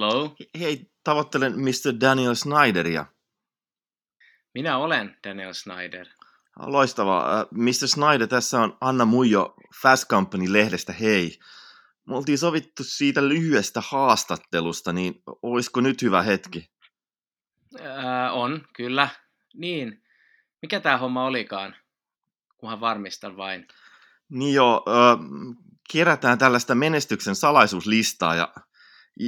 Hello. Hei, tavoittelen Mr. Daniel Snyderia. Minä olen Daniel Snyder. Loistavaa. Mr. Snyder, tässä on Anna Muijo Fast Company-lehdestä, hei. Me oltiin sovittu siitä lyhyestä haastattelusta, niin olisiko nyt hyvä hetki? On, kyllä. Niin, mikä tämä homma olikaan? Kunhan varmistan vain. Niin joo, kerätään tällaista menestyksen salaisuuslistaa ja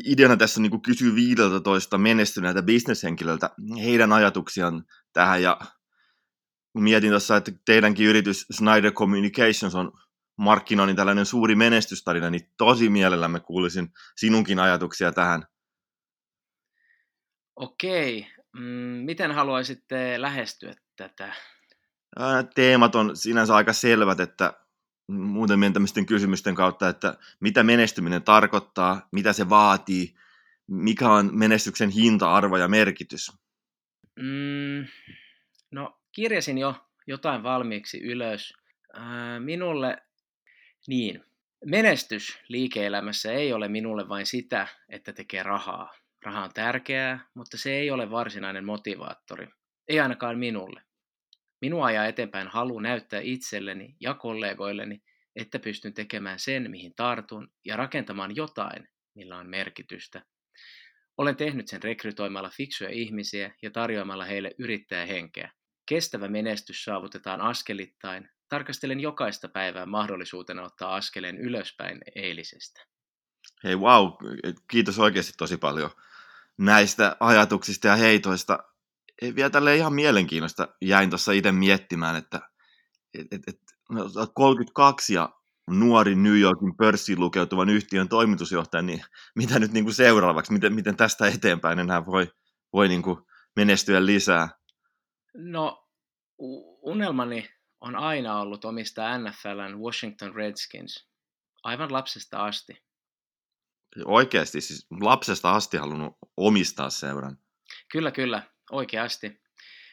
ideana tässä on niin kysyä 15 menestyneeltä bisneshenkilöltä heidän ajatuksiaan tähän ja mietin tuossa, että teidänkin yritys Snyder Communications on markkinoinnin tällainen suuri menestystarina, niin tosi mielellämme kuulisin sinunkin ajatuksia tähän. Okei. Miten haluaisitte lähestyä tätä? Teemat on sinänsä aika selvät, että muutamien tämmöisten kysymysten kautta, että mitä menestyminen tarkoittaa, mitä se vaatii, mikä on menestyksen hinta-arvo ja merkitys? No, kirjasin jo jotain valmiiksi ylös. Minulle, niin, menestys liike-elämässä ei ole minulle vain sitä, että tekee rahaa. Raha on tärkeää, mutta se ei ole varsinainen motivaattori. Ei ainakaan minulle. Minua ajaa eteenpäin halu näyttää itselleni ja kollegoilleni, että pystyn tekemään sen, mihin tartun, ja rakentamaan jotain, millä on merkitystä. Olen tehnyt sen rekrytoimalla fiksuja ihmisiä ja tarjoamalla heille yrittäjähenkeä. Kestävä menestys saavutetaan askelittain. Tarkastelen jokaista päivää mahdollisuutena ottaa askeleen ylöspäin eilisestä. Hei, wow, kiitos oikeasti tosi paljon näistä ajatuksista ja heitoista. Vielä tälleen ihan mielenkiinnosta jäin tuossa itse miettimään, että olet 32 ja nuori New Yorkin pörssiin lukeutuvan yhtiön toimitusjohtaja, niin mitä nyt niin kuin seuraavaksi, miten tästä eteenpäin enää voi niin kuin menestyä lisää? No, unelmani on aina ollut omistaa NFL:n Washington Redskins, aivan lapsesta asti. Oikeasti, siis lapsesta asti halunnut omistaa seuran? Kyllä, oikeasti.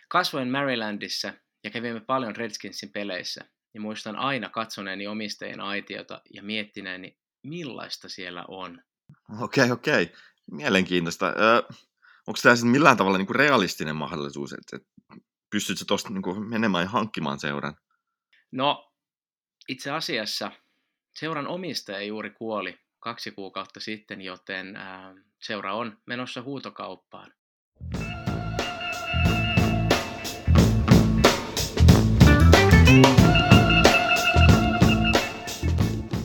Kasvoin Marylandissa ja kävimme paljon Redskinsin peleissä, ja muistan aina katsoneeni omistajien aitiota ja miettineeni, millaista siellä on. Okei. Mielenkiintoista. Onko tämä sitten millään tavalla niinku realistinen mahdollisuus, että pystytkö tuosta niinku menemään ja hankkimaan seuran? No, itse asiassa seuran omistaja juuri kuoli 2 kuukautta sitten, joten seura on menossa huutokauppaan.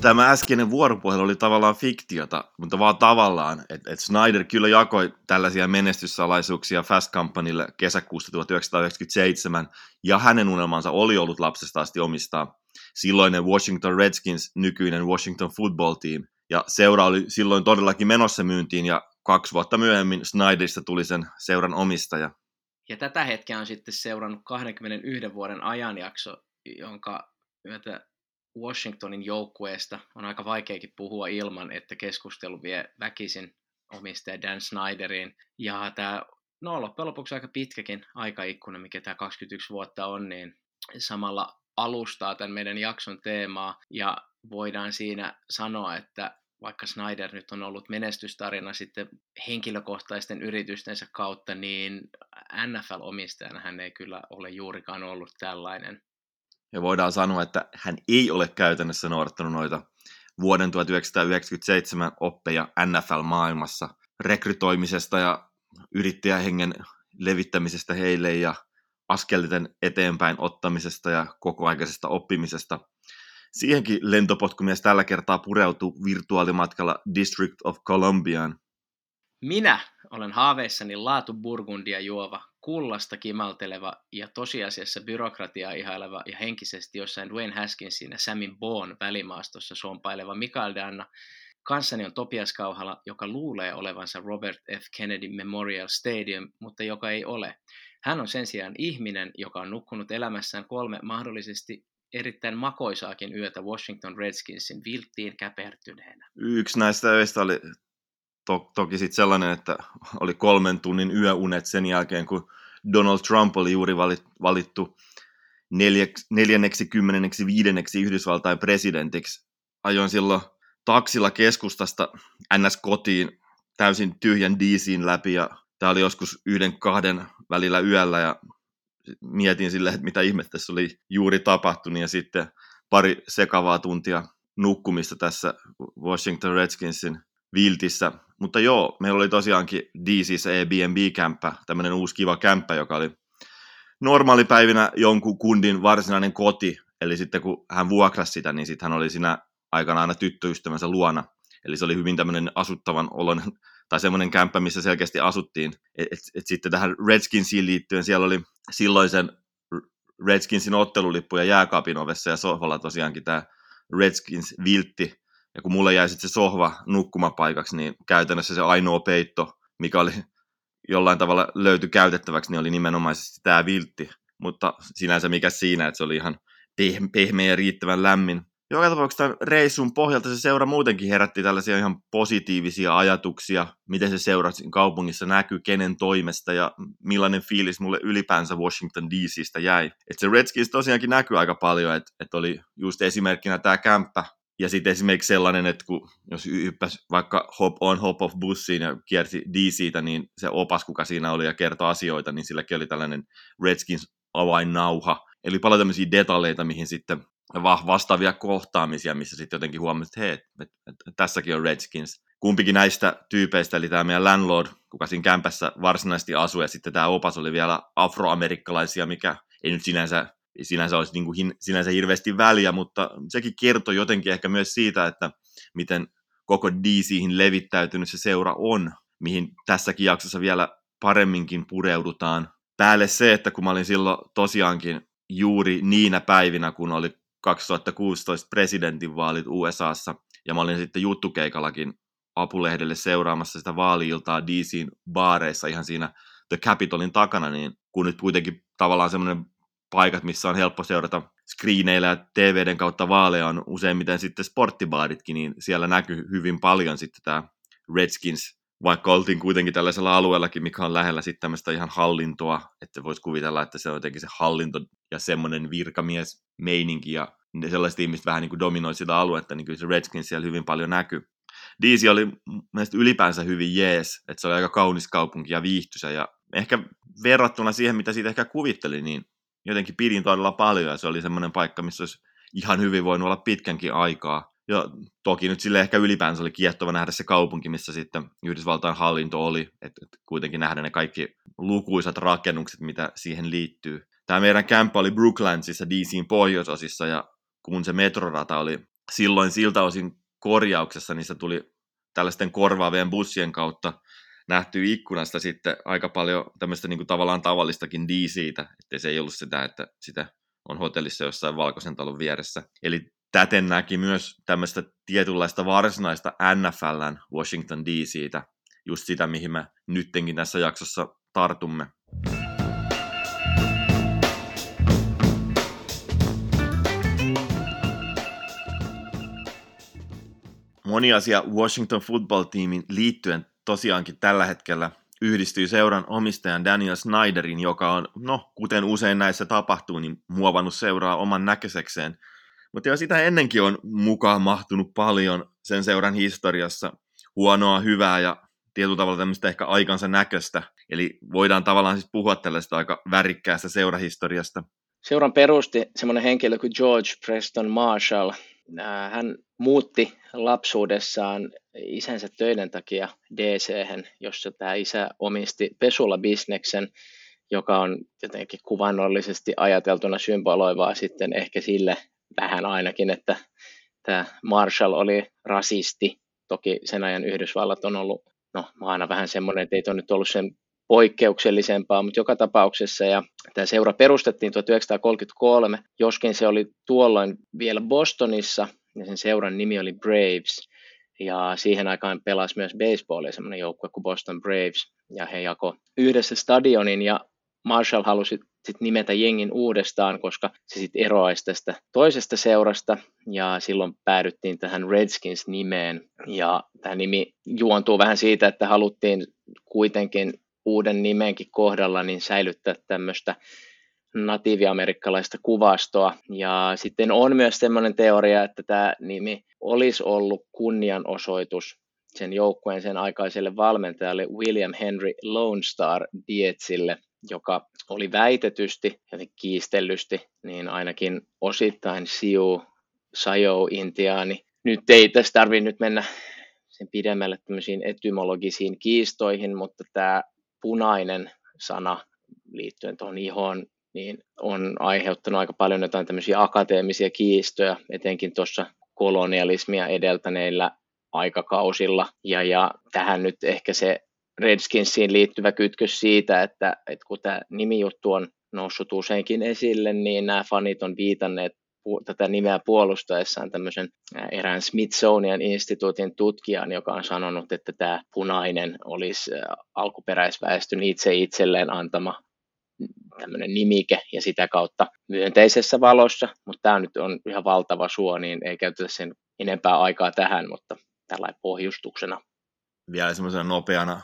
Tämä äskeinen vuoropuhelu oli tavallaan fiktiota, mutta vaan tavallaan, että Snyder kyllä jakoi tällaisia menestyssalaisuuksia Fast Companylle kesäkuusta 1997, ja hänen unelmansa oli ollut lapsesta asti omistaa silloinen Washington Redskins, nykyinen Washington Football Team, ja seura oli silloin todellakin menossa myyntiin, ja 2 vuotta myöhemmin Snyderista tuli sen seuran omistaja. Ja tätä hetkeä on sitten seurannut 21 vuoden ajanjakso, jonka myötä Washingtonin joukkueesta on aika vaikeakin puhua ilman, että keskustelu vie väkisin omistaja Dan Snyderiin. Ja tämä, no loppujen lopuksi aika pitkäkin aikaikkuna, mikä tämä 21 vuotta on, niin samalla alustaa tämän meidän jakson teemaa. Ja voidaan siinä sanoa, että vaikka Snyder nyt on ollut menestystarina sitten henkilökohtaisten yritystensä kautta, niin NFL-omistajana hän ei kyllä ole juurikaan ollut tällainen. Ja voidaan sanoa, että hän ei ole käytännössä noudattanut noita vuoden 1997 oppeja NFL-maailmassa rekrytoimisesta ja yrittäjähengen levittämisestä heille ja askelten eteenpäin ottamisesta ja kokoaikaisesta oppimisesta. Siihenkin lentopotkumies tällä kertaa pureutuu virtuaalimatkalla District of Columbiaan. Minä olen haaveissani laatuburgundia juova, kullasta kimalteleva ja tosiasiassa byrokratiaa ihaileva ja henkisesti jossain Dwayne Haskinsin ja Samin Boon välimaastossa sompaileva Mikael Danna. Kanssani on Topias Kauhala, joka luulee olevansa Robert F. Kennedy Memorial Stadium, mutta joka ei ole. Hän on sen sijaan ihminen, joka on nukkunut elämässään 3 mahdollisesti erittäin makoisaakin yötä Washington Redskinsin vilttiin käpertyneenä. Yksi näistä öistä oli toki sitten sellainen, että oli 3 tunnin yöunet sen jälkeen, kun Donald Trump oli juuri valittu 45. Yhdysvaltain presidentiksi. Ajoin silloin taksilla keskustasta NS kotiin täysin tyhjän DC:n läpi ja tää oli joskus 1-2 välillä yöllä ja mietin silleen, että mitä ihmettä tässä oli juuri tapahtunut ja sitten pari sekavaa tuntia nukkumista tässä Washington Redskinsin viltissä. Mutta joo, meillä oli tosiaankin DC:ssä Airbnb-kämppä, tämmöinen uusi kiva kämppä, joka oli normaalipäivinä jonkun kundin varsinainen koti, eli sitten kun hän vuokrasi sitä, niin sitten hän oli siinä aikana aina tyttöystävänsä luona. Eli se oli hyvin tämmöinen asuttavan oloinen, tai semmoinen kämppä, missä selkeästi asuttiin. Et sitten tähän Redskinsiin liittyen siellä oli silloisen Redskinsin ottelulippuja jääkaapin ovessa ja sohvalla tosiaankin tämä Redskins-viltti. Ja kun mulle jäi sitten se sohva nukkumapaikaksi, niin käytännössä se ainoa peitto, mikä oli jollain tavalla löytyi käytettäväksi, niin oli nimenomaisesti tämä viltti. Mutta sinänsä mikä siinä, että se oli ihan pehmeä ja riittävän lämmin. Joka tapauksessa tämän reissun pohjalta se seura muutenkin herätti tällaisia ihan positiivisia ajatuksia, miten se seura kaupungissa näkyy, kenen toimesta ja millainen fiilis mulle ylipäänsä Washington DC:stä jäi. Et se Redskins tosiaankin näkyy aika paljon, että oli just esimerkkinä tämä kämppä ja sitten esimerkiksi sellainen, että kun jos hyppäsi vaikka hop on hop off bussiin ja kiersi DC:tä, niin se opas kuka siinä oli ja kertoi asioita, niin silläkin oli tällainen Redskins avainnauha. Eli paljon tämmöisiä detaljeita, mihin sitten vastaavia kohtaamisia, missä sitten jotenkin huomasit, että hei, tässäkin on Redskins. Kumpikin näistä tyypeistä, eli tämä meidän landlord, kuka siinä kämpässä varsinaisesti asui, ja sitten tämä opas oli vielä afroamerikkalaisia, mikä ei nyt sinänsä olisi niin kuin sinänsä hirveästi väliä, mutta sekin kertoi jotenkin ehkä myös siitä, että miten koko DC:hin levittäytynyt se seura on, mihin tässäkin jaksossa vielä paremminkin pureudutaan. Päälle se, että kun mä olin silloin tosiaankin juuri niinä päivinä, kun oli 2016 presidentinvaalit USAssa, ja mä olin sitten juttukeikallakin apulehdelle seuraamassa sitä vaali-iltaa DC:n baareissa ihan siinä The Capitolin takana, niin kun nyt kuitenkin tavallaan semmoinen paikat, missä on helppo seurata screeneillä ja TV:den kautta vaaleja on useimmiten sitten sporttibaaritkin, niin siellä näkyy hyvin paljon sitten tämä Redskins, vaikka oltiin kuitenkin tällaisella alueellakin, mikä on lähellä sitten tämmöistä ihan hallintoa, että voisi kuvitella, että se on jotenkin se hallinto ja semmoinen virkamiesmeininki ja sellaiset ihmiset vähän niin kuin dominoi sitä aluetta, niin kyllä se Redskins siellä hyvin paljon näkyy. DC oli mielestäni ylipäänsä hyvin jees, että se oli aika kaunis kaupunki ja viihtyisä ja ehkä verrattuna siihen, mitä siitä ehkä kuvitteli, niin jotenkin pidin todella paljon ja se oli semmoinen paikka, missä olisi ihan hyvin voinut olla pitkänkin aikaa. Ja toki nyt sille ehkä ylipäänsä oli kiehtova nähdä se kaupunki, missä sitten Yhdysvaltain hallinto oli, että kuitenkin nähdä ne kaikki lukuisat rakennukset, mitä siihen liittyy. Tämä meidän kämppä oli Brooklandsissa, DC:n pohjoisosissa, ja kun se metrorata oli silloin siltä osin korjauksessa, niin se tuli tällaisten korvaavien bussien kautta nähty ikkunasta sitten aika paljon tämmöistä niin kuin tavallaan tavallistakin DC:tä, ettei se ei ollut sitä, että sitä on hotellissa jossain valkoisen talon vieressä. Eli täten näki myös tämmöistä tietynlaista varsinaista NFL:n Washington DC:tä, just sitä, mihin me nyttenkin tässä jaksossa tartumme. Moni asia Washington Football-tiimin liittyen tosiaankin tällä hetkellä yhdistyy seuran omistajan Daniel Snyderin, joka on, kuten usein näissä tapahtuu, niin muovannut seuraa oman näköisekseen. Mutta jo sitä ennenkin on mukaan mahtunut paljon sen seuran historiassa huonoa, hyvää ja tietyllä tavalla tämmöistä ehkä aikansa näköistä. Eli voidaan tavallaan siis puhua tällaista aika värikkäästä seurahistoriasta. Seuran perusti semmoinen henkilö kuin George Preston Marshall. Hän muutti lapsuudessaan isänsä töiden takia DC:hen, jossa tämä isä omisti pesulabisneksen, joka on jotenkin kuvannollisesti ajateltuna symboloivaa sitten ehkä sille vähän ainakin, että tämä Marshall oli rasisti. Toki sen ajan Yhdysvallat on ollut, mä aina vähän semmoinen, että ei ole nyt ollut sen poikkeuksellisempaa, mutta joka tapauksessa. Ja tämä seura perustettiin 1933, joskin se oli tuolloin vielä Bostonissa, ja sen seuran nimi oli Braves. Ja siihen aikaan pelasi myös baseballia semmoinen joukkue kuin Boston Braves, ja he jakoi yhdessä stadionin, ja Marshall halusi sitten nimetä jengin uudestaan, koska se sitten eroaisi tästä toisesta seurasta, ja silloin päädyttiin tähän Redskins-nimeen, ja tämä nimi juontuu vähän siitä, että haluttiin kuitenkin uuden nimenkin kohdalla niin säilyttää tämmöistä natiiviamerikkalaista kuvastoa, ja sitten on myös semmoinen teoria, että tämä nimi olisi ollut kunnianosoitus sen joukkueen sen aikaiselle valmentajalle William Henry Lone Star Dietzille, joka oli väitetysti, jotenkin kiistellysti, niin ainakin osittain Sioux-Intiaani. Nyt ei tässä tarvitse nyt mennä sen pidemmälle tämmöisiin etymologisiin kiistoihin, mutta tämä punainen sana liittyen tuohon ihoon niin on aiheuttanut aika paljon jotain tämmöisiä akateemisia kiistoja, etenkin tuossa kolonialismia edeltäneillä aikakausilla. Ja tähän nyt ehkä se Redskinsiin liittyvä kytkös siitä, että kun tämä nimijuttu on noussut useinkin esille, niin nämä fanit on viitanneet tätä nimeä puolustaessaan tämmöisen erään Smithsonian instituutin tutkijan, joka on sanonut, että tämä punainen olisi alkuperäisväestön itse itselleen antama tämmöinen nimike ja sitä kautta myönteisessä valossa, mutta tämä nyt on ihan valtava suo, niin ei käytetä sen enempää aikaa tähän, mutta tällainen pohjustuksena. Vielä semmoisena nopeana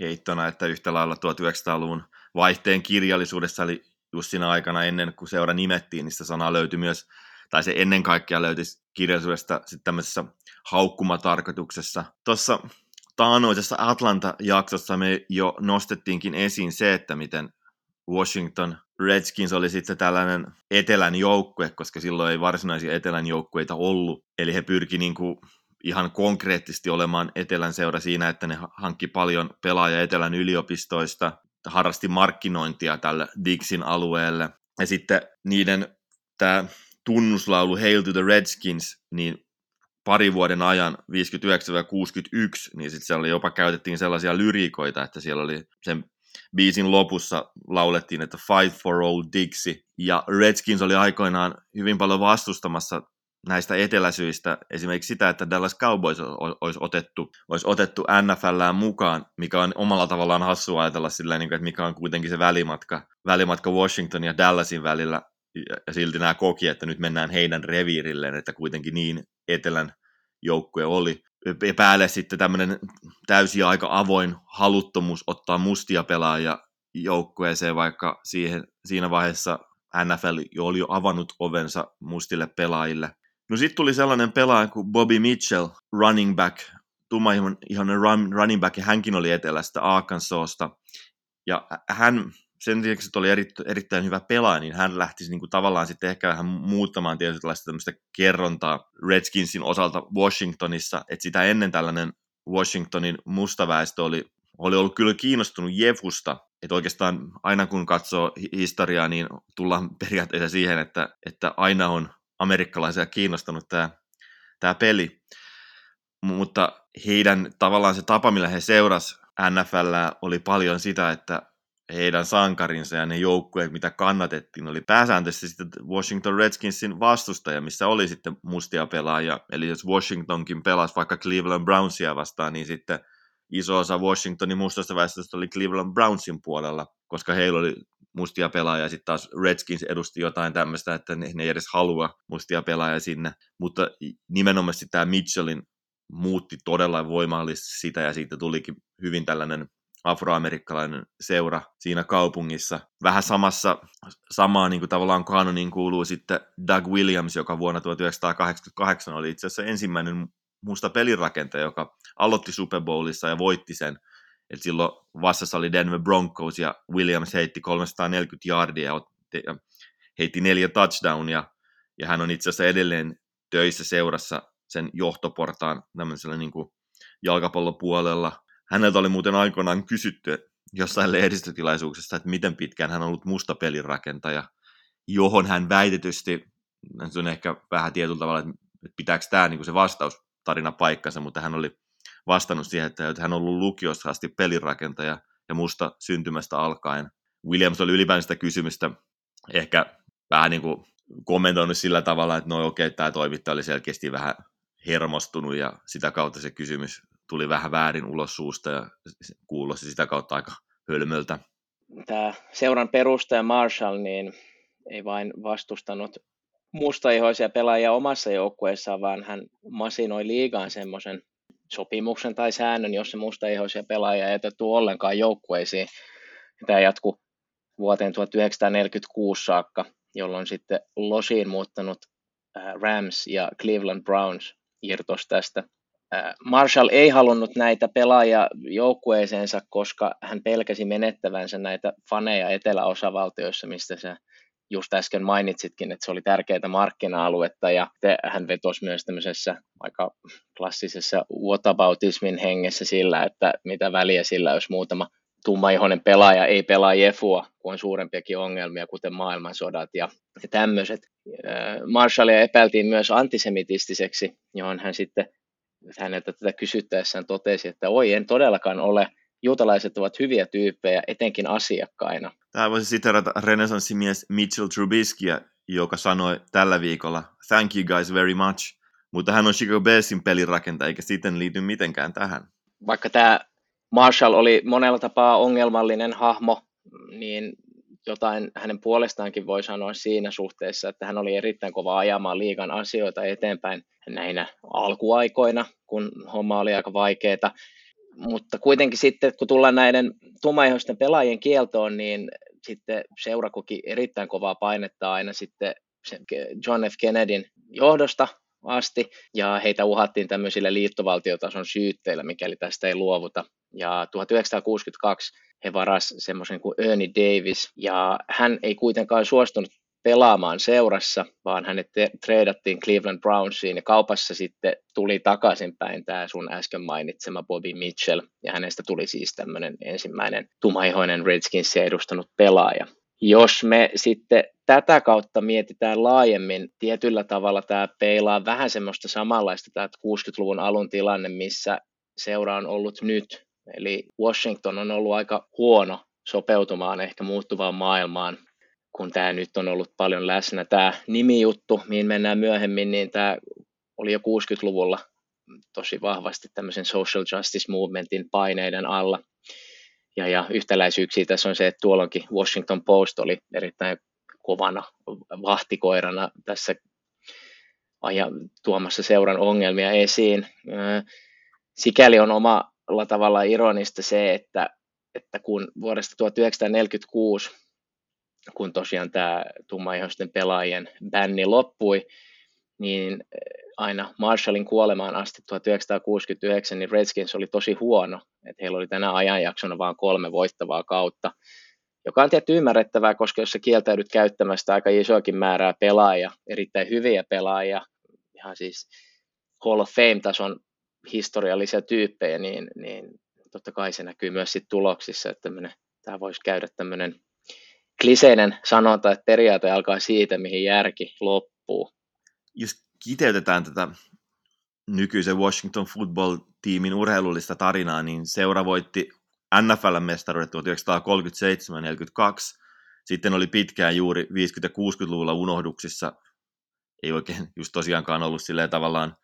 heittona, että yhtä lailla 1900-luvun vaihteen kirjallisuudessa, eli just siinä aikana ennen kuin seura nimettiin, niin sitä sanaa löytyi myös, tai se ennen kaikkea löytyi kirjallisuudesta sitten tämmöisessä haukkumatarkoituksessa. Tuossa taanoisessa Atlanta-jaksossa me jo nostettiinkin esiin se, että miten Washington Redskins oli sitten tällainen etelän joukkue, koska silloin ei varsinaisia etelän joukkueita ollut, eli he pyrki niin kuin ihan konkreettisesti olemaan etelän seura siinä, että ne hankki paljon pelaajia etelän yliopistoista, harrasti markkinointia tälle Dixin alueelle. Ja sitten niiden tämä tunnuslaulu Hail to the Redskins, niin pari vuoden ajan, 59-61, niin sitten siellä jopa käytettiin sellaisia lyriikoita, että siellä oli sen biisin lopussa laulettiin, että Fight for Old Dixie. Ja Redskins oli aikoinaan hyvin paljon vastustamassa näistä eteläsyistä, esimerkiksi sitä, että Dallas Cowboys olisi otettu NFL:ään mukaan, mikä on omalla tavallaan hassua ajatella sillä tavalla, että mikä on kuitenkin se välimatka Washington ja Dallasin välillä, ja silti nämä koki, että nyt mennään heidän reviirilleen, että kuitenkin niin etelän joukkue oli. Ja päälle sitten tämmöinen täysin aika avoin haluttomuus ottaa mustia pelaajia joukkueeseen, vaikka siinä vaiheessa NFL oli jo avannut ovensa mustille pelaajille. No sitten tuli sellainen pelaaja kuin Bobby Mitchell, running back, tummaihoinen running back, ja hänkin oli etelästä Arkansasista. Ja hän, sen lisäksi oli erittäin hyvä pelaaja, niin hän lähtisi niin kuin tavallaan sitten ehkä vähän muuttamaan tietynlaista tämmöistä kerrontaa Redskinsin osalta Washingtonissa. Että sitä ennen tällainen Washingtonin mustaväestö oli ollut kyllä kiinnostunut Jefusta. Että oikeastaan aina kun katsoo historiaa, niin tullaan periaatteessa siihen, että aina on amerikkalaisia kiinnostanut tämä peli. Mutta heidän tavallaan se tapa, millä he seurasi NFL:ää, oli paljon sitä, että heidän sankarinsa ja ne joukkueet, mitä kannatettiin, oli pääsääntöisesti sitten Washington Redskinsin vastustaja, missä oli sitten mustia pelaajia. Eli jos Washingtonkin pelasi vaikka Cleveland Brownsia vastaan, niin sitten iso osa Washingtonin mustasta väestöstä oli Cleveland Brownsin puolella, koska heillä oli mustia pelaajia, ja sitten taas Redskins edusti jotain tämmöistä, että ne ei edes halua mustia pelaajia sinne. Mutta nimenomaan tämä Mitchellin muutti todella voimallisesti sitä, ja siitä tulikin hyvin tällainen afroamerikkalainen seura siinä kaupungissa. Vähän samaa niin kuin tavallaan kanoniin kuuluu sitten Doug Williams, joka vuonna 1988 oli itse asiassa ensimmäinen musta pelirakentaja, joka aloitti Super Bowlissa ja voitti sen. Et silloin vastassa oli Denver Broncos ja Williams heitti 340 yardia ja heitti 4 touchdownia. Ja hän on itse asiassa edelleen töissä seurassa sen johtoportaan tämmöisellä niin kuin jalkapallopuolella. Häneltä oli muuten aikoinaan kysytty jossain lehdistötilaisuuksessa, että miten pitkään hän on ollut musta pelirakentaja, johon hän väitetysti, se on ehkä vähän tietyllä tavalla, että pitääkö tämä niin kuin se vastaustarina paikkansa, mutta hän oli vastannut siihen, että hän on ollut lukiossa asti pelirakentaja ja musta syntymästä alkaen. Williams oli ylipäänsä sitä kysymystä ehkä vähän niin kuin kommentoinut sillä tavalla, että tämä toimittaja oli selkeästi vähän hermostunut ja sitä kautta se kysymys tuli vähän väärin ulos suusta ja kuulosti sitä kautta aika hölmöltä. Tämä seuran perustaja Marshall niin ei vain vastustanut mustaihoisia pelaajia omassa joukkueessaan, vaan hän masinoi liigaan semmoisen sopimuksen tai säännön, jossa mustaihoisia pelaajia ei otettu ollenkaan joukkueisiin. Tämä jatkui vuoteen 1946 saakka, jolloin sitten losiin muuttanut Rams ja Cleveland Browns irtosi tästä. Marshall ei halunnut näitä pelaajia joukkueeseensa, koska hän pelkäsi menettävänsä näitä faneja eteläosavaltioissa, mistä sä just äsken mainitsitkin, että se oli tärkeää markkina-aluetta, ja hän vetosi myös tämmöisessä aika klassisessa whataboutismin hengessä sillä, että mitä väliä sillä, jos muutama tummaihoinen pelaaja ei pelaa jefua, kun on suurempiakin ongelmia, kuten maailmansodat ja tämmöiset. Marshallia epäiltiin myös antisemitistiseksi, johon hän sitten häneltä tätä kysyttäessään totesi, että oi, en todellakaan ole. Juutalaiset ovat hyviä tyyppejä, etenkin asiakkaina. Tää voisi siterata renesanssimies Mitchell Trubiskia, joka sanoi tällä viikolla, thank you guys very much, mutta hän on Chicago Bearsin pelirakentaja, eikä siten liity mitenkään tähän. Vaikka tämä Marshall oli monella tapaa ongelmallinen hahmo, niin jotain hänen puolestaankin voi sanoa siinä suhteessa, että hän oli erittäin kova ajamaan liigan asioita eteenpäin näinä alkuaikoina, kun homma oli aika vaikeaa. Mutta kuitenkin sitten, kun tullaan näiden tummaihoisten pelaajien kieltoon, niin sitten seura koki erittäin kovaa painetta aina sitten John F. Kennedyn johdosta asti, ja heitä uhattiin tämmöisillä liittovaltiotason syytteillä, mikäli tästä ei luovuta. Ja 1962 he varasi semmoisen kuin Ernie Davis, ja hän ei kuitenkaan suostunut pelaamaan seurassa, vaan hänet treidattiin Cleveland Brownsiin, ja kaupassa sitten tuli takaisinpäin tämä sun äsken mainitsema Bobby Mitchell, ja hänestä tuli siis tämmöinen ensimmäinen tummaihoinen Redskinsia edustanut pelaaja. Jos me sitten tätä kautta mietitään laajemmin, tietyllä tavalla tämä peilaa vähän semmoista samanlaista tämä 60-luvun alun tilanne, missä seura on ollut nyt, eli Washington on ollut aika huono sopeutumaan ehkä muuttuvaan maailmaan, kun tämä nyt on ollut paljon läsnä. Tämä nimijuttu, mihin mennään myöhemmin, niin tämä oli jo 60-luvulla tosi vahvasti tämmöisen social justice movementin paineiden alla. Ja yhtäläisyyksiä tässä on se, että tuolloinkin Washington Post oli erittäin kovana vahtikoirana tässä tuomassa seuran ongelmia esiin. Sikäli on omalla tavallaan ironista se, että kun vuodesta 1946, kun tosiaan tämä tummaihoisten pelaajien bänni loppui, niin aina Marshallin kuolemaan asti 1969, niin Redskins oli tosi huono, että heillä oli tänä ajanjaksona vain 3 voittavaa kautta, joka on tietysti ymmärrettävää, koska jos sä kieltäydyt käyttämästä aika isoakin määrää pelaajia, erittäin hyviä pelaajia, ihan siis Hall of Fame-tason historiallisia tyyppejä, niin totta kai se näkyy myös sit tuloksissa, että tämä voisi käydä tämmöinen kliseinen sanonta, että periaate alkaa siitä, mihin järki loppuu. Jos kiteytetään tätä nykyisen Washington Football-tiimin urheilullista tarinaa, niin seura voitti NFL-mestaruudet 1937-42. Sitten oli pitkään juuri 50- ja 60-luvulla unohduksissa. Ei oikein just tosiaankaan ollut silleen tavallaan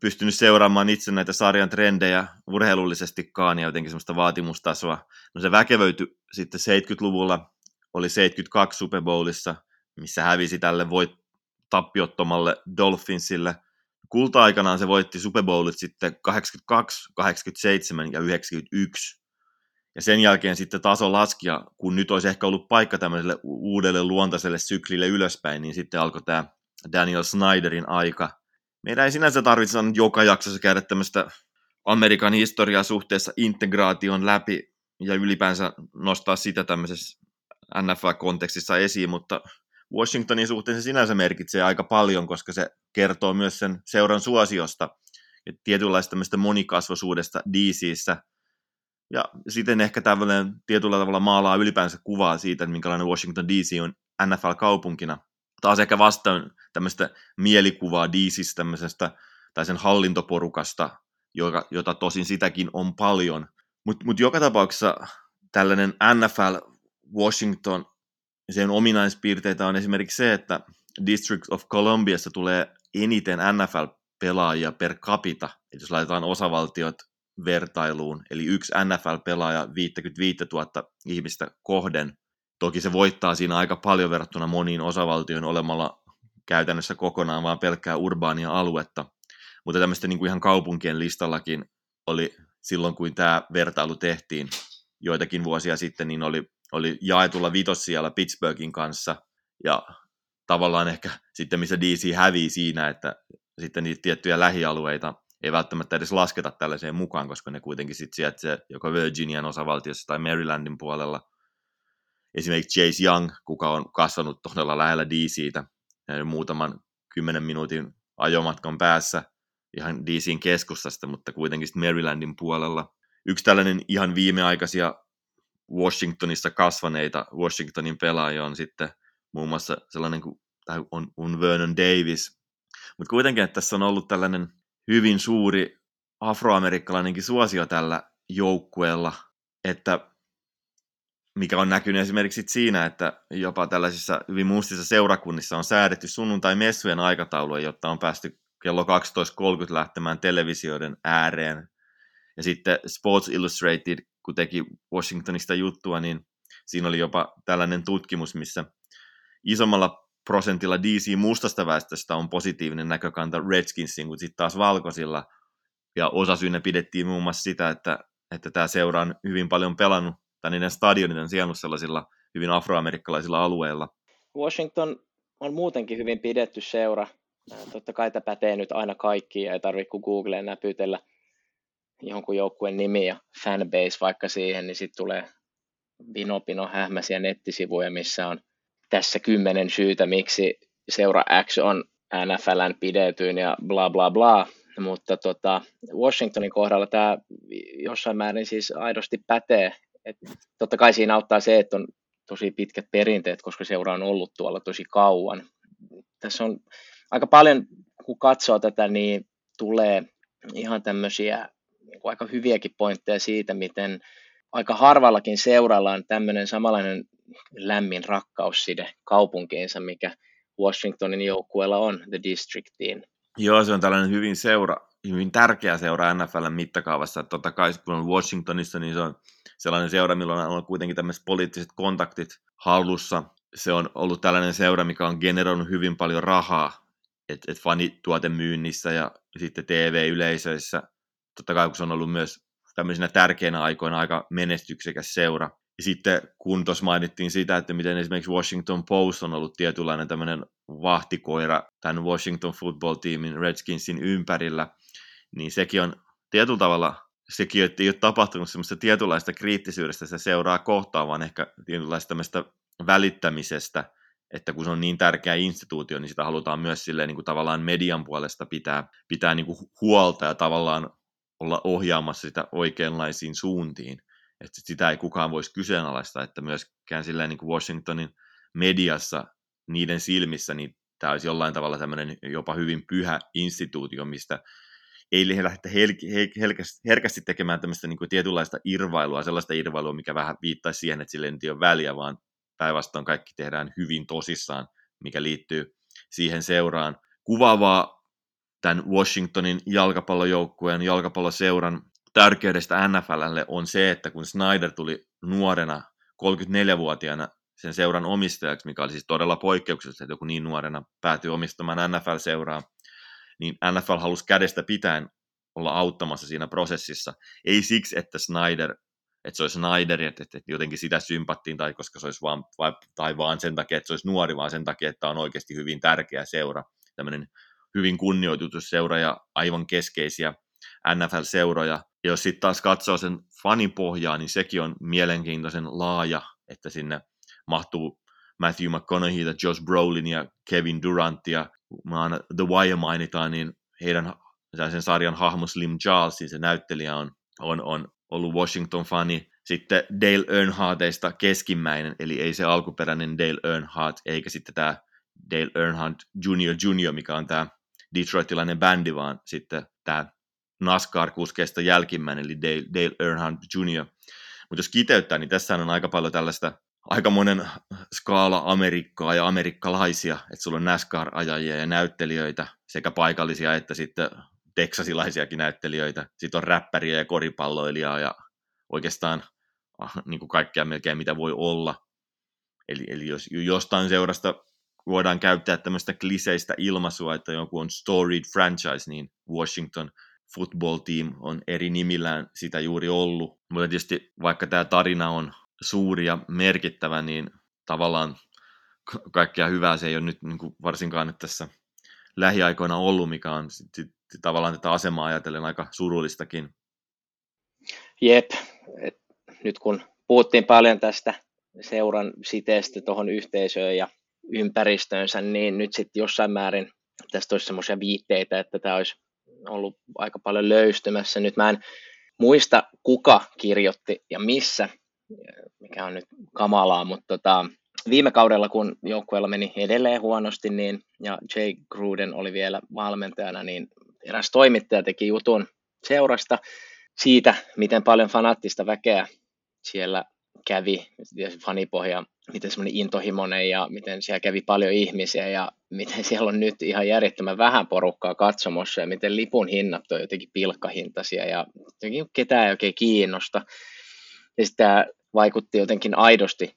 pystynyt seuraamaan itse näitä sarjan trendejä urheilullisestikaan ja jotenkin semmoista vaatimustasoa. No se väkevöityi sitten 70-luvulla. Oli 72 Super Bowlissa, missä hävisi tälle tappiottomalle Dolphinsille. Kulta-aikanaan se voitti Super Bowlit sitten 82, 87 ja 91. Ja sen jälkeen sitten taso laski, ja kun nyt olisi ehkä ollut paikka tämmöiselle uudelle luontaiselle syklille ylöspäin, niin sitten alkoi tämä Daniel Snyderin aika. Meidän ei sinänsä tarvitse joka jaksossa käydä tämmöistä Amerikan historiaa suhteessa integraation läpi ja ylipäänsä nostaa sitä tämmöisessä NFL-kontekstissa esiin, mutta Washingtonin suhteen se sinänsä merkitsee aika paljon, koska se kertoo myös sen seuran suosiosta ja tietynlaista tämmöistä monikasvoisuudesta DC:ssä. Ja siten ehkä tämmöinen tietyllä tavalla maalaa ylipäänsä kuvaa siitä, että minkälainen Washington DC on NFL-kaupunkina. Taas ehkä vastaan tämmöistä mielikuvaa DC:stä tämmöisestä tai sen hallintoporukasta, jota tosin sitäkin on paljon. Mutta joka tapauksessa tällainen NFL Washington, sen ominaispiirteitä on esimerkiksi se, että District of Columbiassa tulee eniten NFL-pelaajia per capita, jos laitetaan osavaltiot vertailuun, eli yksi NFL-pelaaja 55 000 ihmistä kohden. Toki se voittaa siinä aika paljon verrattuna moniin osavaltioihin olemalla käytännössä kokonaan vaan pelkkää urbaania aluetta, mutta tämmöistä niin kuin ihan kaupunkien listallakin oli silloin, kun tämä vertailu tehtiin joitakin vuosia sitten, niin oli jaetulla vitossijalla Pittsburghin kanssa, ja tavallaan ehkä sitten, missä DC hävii siinä, että sitten niitä tiettyjä lähialueita ei välttämättä edes lasketa tällaiseen mukaan, koska ne kuitenkin sitten sijaitsee joko Virginian osavaltiossa tai Marylandin puolella. Esimerkiksi Chase Young, kuka on kasvanut todella lähellä DC:tä, muutaman 10 minuutin ajomatkan päässä ihan DC:n keskustasta, mutta kuitenkin sitten Marylandin puolella. Yksi tällainen ihan viimeaikaisia Washingtonissa kasvaneita Washingtonin pelaajia on sitten muun muassa sellainen kuin on Vernon Davis. Mutta kuitenkin, että tässä on ollut tällainen hyvin suuri afroamerikkalainenkin suosio tällä joukkueella, että mikä on näkynyt esimerkiksi siinä, että jopa tällaisissa hyvin mustissa seurakunnissa on säädetty sunnuntai-messujen aikataulua, jotta on päästy kello 12.30 lähtemään televisioiden ääreen. Ja sitten Sports Illustrated, kun teki Washingtonista juttua, niin siinä oli jopa tällainen tutkimus, missä isommalla prosentilla DC mustasta väestöstä on positiivinen näkökanta Redskinsiin, kun sitten taas valkoisilla. Ja osasyynä pidettiin muun muassa sitä, että tämä seura on hyvin paljon pelannut, tai niiden stadionit on sijannut sellaisilla hyvin afroamerikkalaisilla alueilla. Washington on muutenkin hyvin pidetty seura. Totta kai tämä pätee nyt aina kaikkiin, ja ei tarvitse kun Googleen näpytellä jonkun joukkueen nimi ja fanbase vaikka siihen, niin sitten tulee vino hähmäisiä nettisivuja, missä on tässä 10 syytä, miksi seura X on NFL:n pidetyin ja bla bla bla, mutta Washingtonin kohdalla tämä jossain määrin siis aidosti pätee. Et totta kai siinä auttaa se, että on tosi pitkät perinteet, koska seura on ollut tuolla tosi kauan. Tässä on aika paljon, kun katsoo tätä, niin tulee ihan tämmöisiä aika hyviäkin pointteja siitä, miten aika harvallakin seuralla on tämmöinen samanlainen lämmin rakkausside kaupunkiinsa, mikä Washingtonin joukkueella on, The Districtiin. Joo, se on tällainen hyvin tärkeä seura NFL:n mittakaavassa. Totta kai kun on Washingtonissa, niin se on sellainen seura, milloin on ollut kuitenkin tämmöiset poliittiset kontaktit hallussa. Se on ollut tällainen seura, mikä on generoinut hyvin paljon rahaa, että fanituotemyynnissä ja sitten TV-yleisöissä. Totta kai, kun se on ollut myös tämmöisenä tärkeinä aikoina aika menestyksekäs seura. Ja sitten kun tuossa mainittiin sitä, että miten esimerkiksi Washington Post on ollut tietynlainen tämmöinen vahtikoira tämän Washington Football Teamin Redskinsin ympärillä, niin sekin on tietyllä tavalla, sekin ei ole tapahtunut semmoista tietynlaista kriittisyydestä, se seuraa kohtaan, vaan ehkä tietynlaista tämmöistä välittämisestä, että kun se on niin tärkeä instituutio, niin sitä halutaan myös silleen niin kuin tavallaan median puolesta pitää niin kuin huolta ja tavallaan olla ohjaamassa sitä oikeanlaisiin suuntiin. Että sitä ei kukaan voisi kyseenalaista, että myöskään silleen niin kuin Washingtonin mediassa, niiden silmissä, niin tämä olisi jollain tavalla tämmöinen jopa hyvin pyhä instituutio, mistä ei lähdetä herkästi tekemään tämmöistä niin kuin tietynlaista irvailua, sellaista irvailua, mikä vähän viittaisi siihen, että sille ei ole väliä, vaan päinvastoin kaikki tehdään hyvin tosissaan, mikä liittyy siihen seuraan. Kuvaavaa tämän Washingtonin jalkapallojoukkueen, jalkapalloseuran tärkeydestä NFL:lle on se, että kun Snyder tuli nuorena 34-vuotiaana sen seuran omistajaksi, mikä oli siis todella poikkeuksellista, että joku niin nuorena päätyi omistamaan NFL-seuraa, niin NFL halusi kädestä pitäen olla auttamassa siinä prosessissa. Ei siksi, että se olisi Snyder, että jotenkin sitä sympattiin, tai koska se olisi vaan sen takia, että se olisi nuori, vaan sen takia, että on oikeasti hyvin tärkeä seura, tämmöinen hyvin kunnioitettu seura ja aivan keskeisiä NFL-seuroja. Ja jos sitten taas katsoo sen fanipohjaa, niin sekin on mielenkiintoisen laaja, että sinne mahtuu Matthew McConaugheyta, Josh Brolin ja Kevin Durantia. The Wire mainitaan, niin heidän sen sarjan hahmo Slim Charles, siis se näyttelijä on ollut Washington-fani. Sitten Dale Earnhardtista keskimmäinen, eli ei se alkuperäinen Dale Earnhardt, eikä sitten tämä Dale Earnhardt Jr., mikä on tämä detroitilainen bändi, vaan sitten tämä NASCAR-kuskeista jälkimmäinen, eli Dale Earnhardt Jr. Mutta jos kiteyttää, niin tässä on aika paljon tällaista, aika monen skaala Amerikkaa ja amerikkalaisia, että sulla on NASCAR-ajajia ja näyttelijöitä, sekä paikallisia että sitten teksasilaisiakin näyttelijöitä. Sitten on räppäriä ja koripalloilijaa ja oikeastaan niin kuin kaikkea melkein mitä voi olla. Eli jos jostain seurasta voidaan käyttää tämmöistä kliseistä ilmaisua, että joku on storied franchise, niin Washington Football Team on eri nimillään sitä juuri ollut. Mutta tietysti vaikka tämä tarina on suuri ja merkittävä, niin tavallaan kaikkea hyvää se ei ole nyt niin kuin varsinkaan nyt tässä lähiaikoina ollut, mikä on tavallaan tätä asemaa ajatellen aika surullistakin. Jep, et nyt kun puhuttiin paljon tästä seuran siteestä tuohon yhteisöön ja ympäristöönsä, niin nyt sitten jossain määrin tästä olisi semmoisia viitteitä, että tämä olisi ollut aika paljon löystymässä. Nyt mä en muista, kuka kirjoitti ja missä, mikä on nyt kamalaa, mutta viime kaudella, kun joukkueella meni edelleen huonosti, niin, ja Jay Gruden oli vielä valmentajana, niin eräs toimittaja teki jutun seurasta siitä, miten paljon fanaattista väkeä siellä kävi, fanipohja, miten semmoinen intohimoinen ja miten siellä kävi paljon ihmisiä ja miten siellä on nyt ihan järjettömän vähän porukkaa katsomossa ja miten lipun hinnat on jotenkin pilkkahintaisia ja jotenkin ketään ei oikein kiinnosta. Ja sitä vaikutti jotenkin aidosti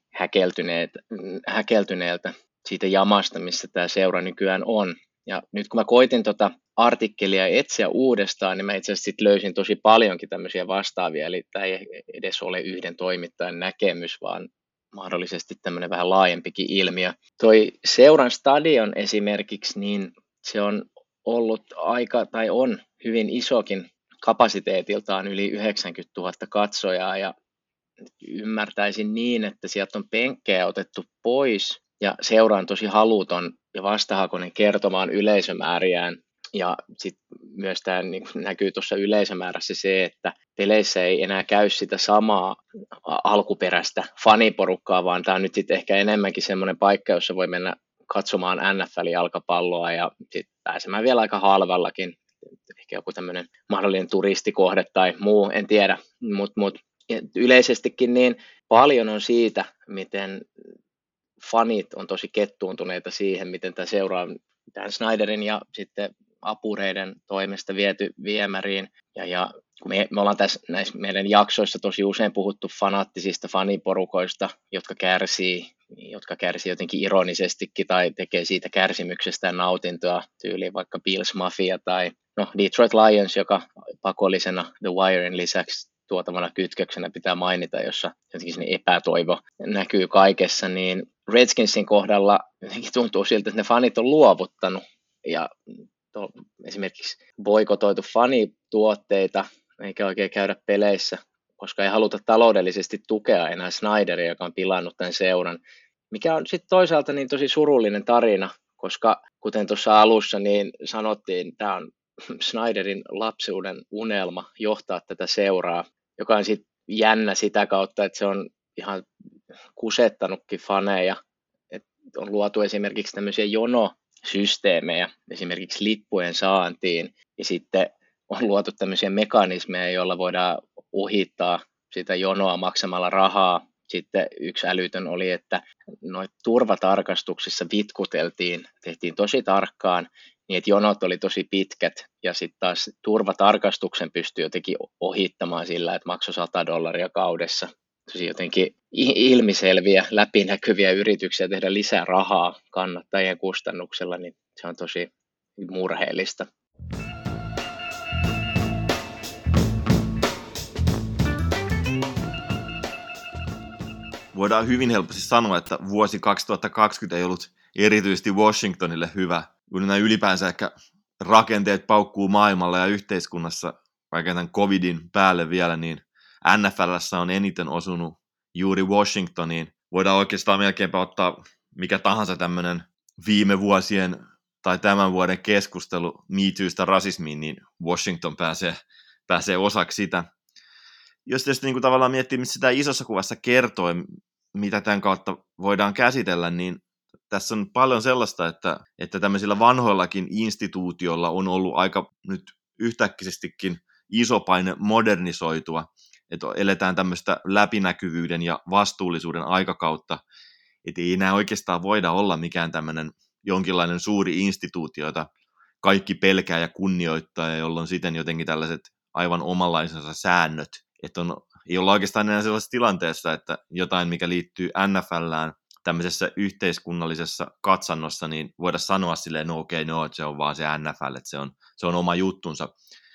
häkeltyneeltä siitä jamasta, missä tämä seura nykyään on. Ja nyt kun mä koitin tuota artikkelia etsiä uudestaan, niin mä itse asiassa löysin tosi paljonkin tämmöisiä vastaavia, eli tämä ei edes ole yhden toimittajan näkemys, vaan mahdollisesti tämmöinen vähän laajempikin ilmiö. Toi seuran stadion esimerkiksi, niin se on ollut aika, tai on hyvin isokin kapasiteetiltaan yli 90 000 katsojaa, ja ymmärtäisin niin, että sieltä on penkkejä otettu pois, ja seura on tosi haluton ja vastahakoinen kertomaan yleisömääriään. Ja sitten myös tämä näkyy tuossa yleisömäärässä se, että peleissä ei enää käy sitä samaa alkuperäistä faniporukkaa, vaan tämä on nyt sitten ehkä enemmänkin semmoinen paikka, jossa voi mennä katsomaan NFL-jalkapalloa ja sitten pääsemään vielä aika halvallakin. Ehkä joku tämmöinen mahdollinen turistikohde tai muu, en tiedä. Mut yleisestikin niin paljon on siitä, miten fanit on tosi kettuuntuneita siihen, miten tämä seuraa Dan Snyderin ja sitten apureiden toimesta viety viemäriin. Ja kun me ollaan tässä näissä meidän jaksoissa tosi usein puhuttu fanaattisista faniporukoista, jotka kärsii jotenkin ironisestikin tai tekee siitä kärsimyksestä nautintoa, tyyliin vaikka Bills Mafia tai Detroit Lions, joka pakollisena The Wiren lisäksi tuotavana kytköksenä pitää mainita, jossa jotenkin sinne epätoivo näkyy kaikessa, niin Redskinsin kohdalla jotenkin tuntuu siltä, että ne fanit on luovuttanut ja esimerkiksi boikotoitu fanituotteita, eikä oikein käydä peleissä, koska ei haluta taloudellisesti tukea enää Snyderia, joka on pilannut tämän seuran, mikä on sitten toisaalta niin tosi surullinen tarina, koska kuten tuossa alussa niin sanottiin, tämä on Snyderin lapsuuden unelma johtaa tätä seuraa, joka on sitten jännä sitä kautta, että se on ihan kusettanutkin faneja. Et on luotu esimerkiksi tämmöisiä jonosysteemejä, esimerkiksi lippujen saantiin, ja sitten on luotu tämmöisiä mekanismeja, joilla voidaan ohittaa sitä jonoa maksamalla rahaa. Sitten yksi älytön oli, että noita turvatarkastuksissa vitkuteltiin, tehtiin tosi tarkkaan, niin että jonot oli tosi pitkät, ja sitten taas turvatarkastuksen pystyi jotenkin ohittamaan sillä, että maksoi $100 kaudessa. Tosi jotenkin ilmiselviä, läpinäkyviä yrityksiä tehdä lisää rahaa kannattajien kustannuksella, niin se on tosi murheellista. Voidaan hyvin helposti sanoa, että vuosi 2020 ei ollut erityisesti Washingtonille hyvä, kun nämä ylipäänsä ehkä rakenteet paukkuu maailmalla ja yhteiskunnassa kaiken tämän covidin päälle vielä, niin NFL:ssä on eniten osunut juuri Washingtoniin. Voidaan oikeastaan melkeinpä ottaa mikä tahansa tämmöinen viime vuosien tai tämän vuoden keskustelu Me Toosta rasismiin, niin Washington pääsee osaksi sitä. Jos tietysti niin tavallaan miettii, mitä sitä isossa kuvassa kertoo, mitä tämän kautta voidaan käsitellä, niin tässä on paljon sellaista, että tämmöisillä vanhoillakin instituutioilla on ollut aika nyt yhtäkkisestikin iso paine modernisoitua, että eletään tämmöistä läpinäkyvyyden ja vastuullisuuden aikakautta, että ei enää oikeastaan voida olla mikään tämmöinen jonkinlainen suuri instituutio, jota kaikki pelkää ja kunnioittaa, ja jolloin siten jotenkin tällaiset aivan omanlaisensa säännöt, että ei olla oikeastaan enää sellaisessa tilanteessa, että jotain, mikä liittyy NFLään, tämmöisessä yhteiskunnallisessa katsannossa, niin voidaan sanoa silleen, no okei, no, se on vaan se NFL, että se on oma juttunsa,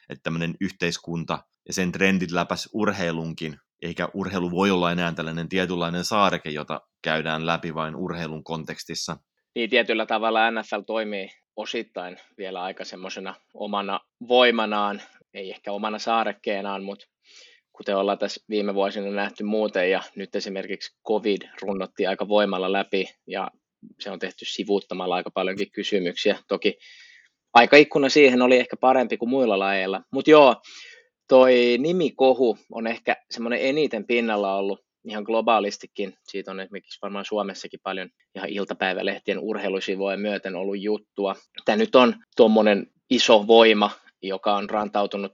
että tämmöinen yhteiskunta ja sen trendit läpäs urheilunkin, eikä urheilu voi olla enää tällainen tietynlainen saareke, jota käydään läpi vain urheilun kontekstissa. Niin tietyllä tavalla NFL toimii osittain vielä aika semmoisena omana voimanaan, ei ehkä omana saarekkeenaan, mutta kuten ollaan tässä viime vuosina nähty muuten, ja nyt esimerkiksi COVID runnottiin aika voimalla läpi, ja se on tehty sivuuttamalla aika paljonkin kysymyksiä. Toki aikaikkuna siihen oli ehkä parempi kuin muilla lajeilla, mutta joo, toi nimikohu on ehkä semmoinen eniten pinnalla ollut ihan globaalistikin. Siitä on esimerkiksi varmaan Suomessakin paljon ihan iltapäivälehtien urheilusivuja myöten ollut juttua. Tämä nyt on tuommoinen iso voima, joka on rantautunut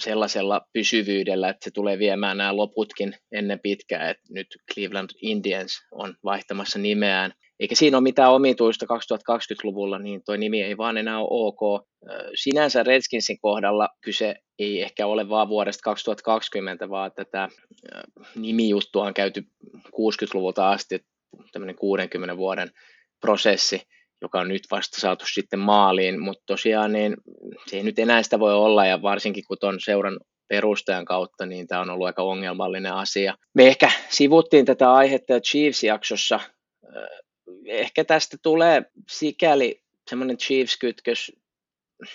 sellaisella pysyvyydellä, että se tulee viemään nämä loputkin ennen pitkään, että nyt Cleveland Indians on vaihtamassa nimeään. Eikä siinä ole mitään omituista 2020-luvulla, niin toi nimi ei vaan enää ole ok. Sinänsä Redskinsin kohdalla kyse ei ehkä ole vaan vuodesta 2020, vaan tätä nimijuttua on käyty 60-luvulta asti, tämmöinen 60 vuoden prosessi, joka on nyt vasta saatu sitten maaliin, mutta tosiaan niin se ei nyt enää sitä voi olla, ja varsinkin kun tuon seuran perustajan kautta, niin tämä on ollut aika ongelmallinen asia. Me ehkä sivuttiin tätä aihetta Chiefs-jaksossa. Ehkä tästä tulee sikäli semmoinen Chiefs-kytkös,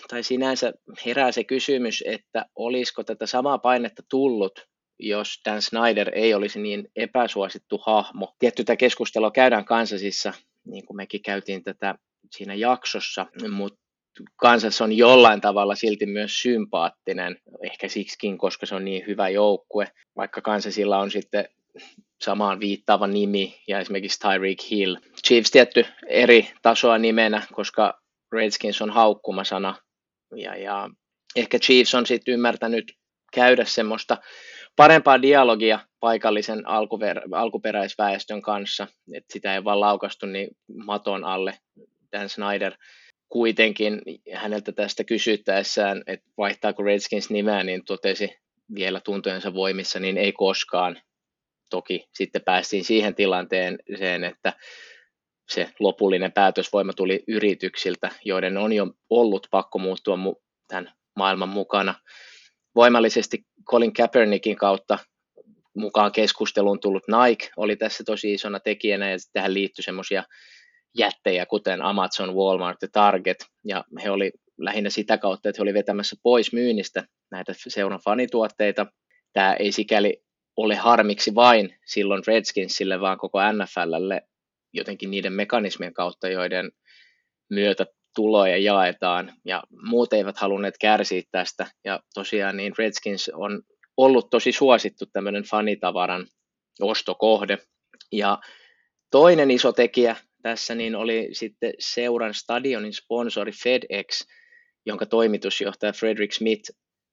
tai sinänsä herää se kysymys, että olisiko tätä samaa painetta tullut, jos Dan Snyder ei olisi niin epäsuosittu hahmo. Tietty tämä keskustelua käydään Kansasissa, niin kuin mekin käytiin tätä siinä jaksossa, mutta Kansas on jollain tavalla silti myös sympaattinen, ehkä siksikin, koska se on niin hyvä joukkue, vaikka Kansasilla on sitten samaan viittaava nimi ja esimerkiksi Tyreek Hill. Chiefs tietty eri tasoa nimenä, koska Redskins on haukkumasana ja ehkä Chiefs on sitten ymmärtänyt käydä semmoista parempaa dialogia paikallisen alkuperäisväestön kanssa, että sitä ei vaan laukastu niin maton alle. Dan Snyder kuitenkin häneltä tästä kysyttäessään, että vaihtaako Redskins nimeä, niin totesi vielä tuntojensa voimissa, niin ei koskaan. Toki sitten päästiin siihen tilanteeseen, että se lopullinen päätösvoima tuli yrityksiltä, joiden on jo ollut pakko muuttua tämän maailman mukana. Voimallisesti Colin Kaepernickin kautta mukaan keskusteluun tullut Nike oli tässä tosi isona tekijänä, ja tähän liittyi semmoisia jättejä, kuten Amazon, Walmart ja Target, ja he oli lähinnä sitä kautta, että he oli vetämässä pois myynnistä näitä seuran fanituotteita. Tämä ei sikäli ole harmiksi vain silloin Redskinsille, vaan koko NFLlle jotenkin niiden mekanismien kautta, joiden myötä tuloja jaetaan, ja muut eivät halunneet kärsiä tästä, ja tosiaan niin Redskins on ollut tosi suosittu tämmöinen fanitavaran ostokohde, ja toinen iso tekijä tässä niin oli sitten seuran stadionin sponsori FedEx, jonka toimitusjohtaja Frederick Smith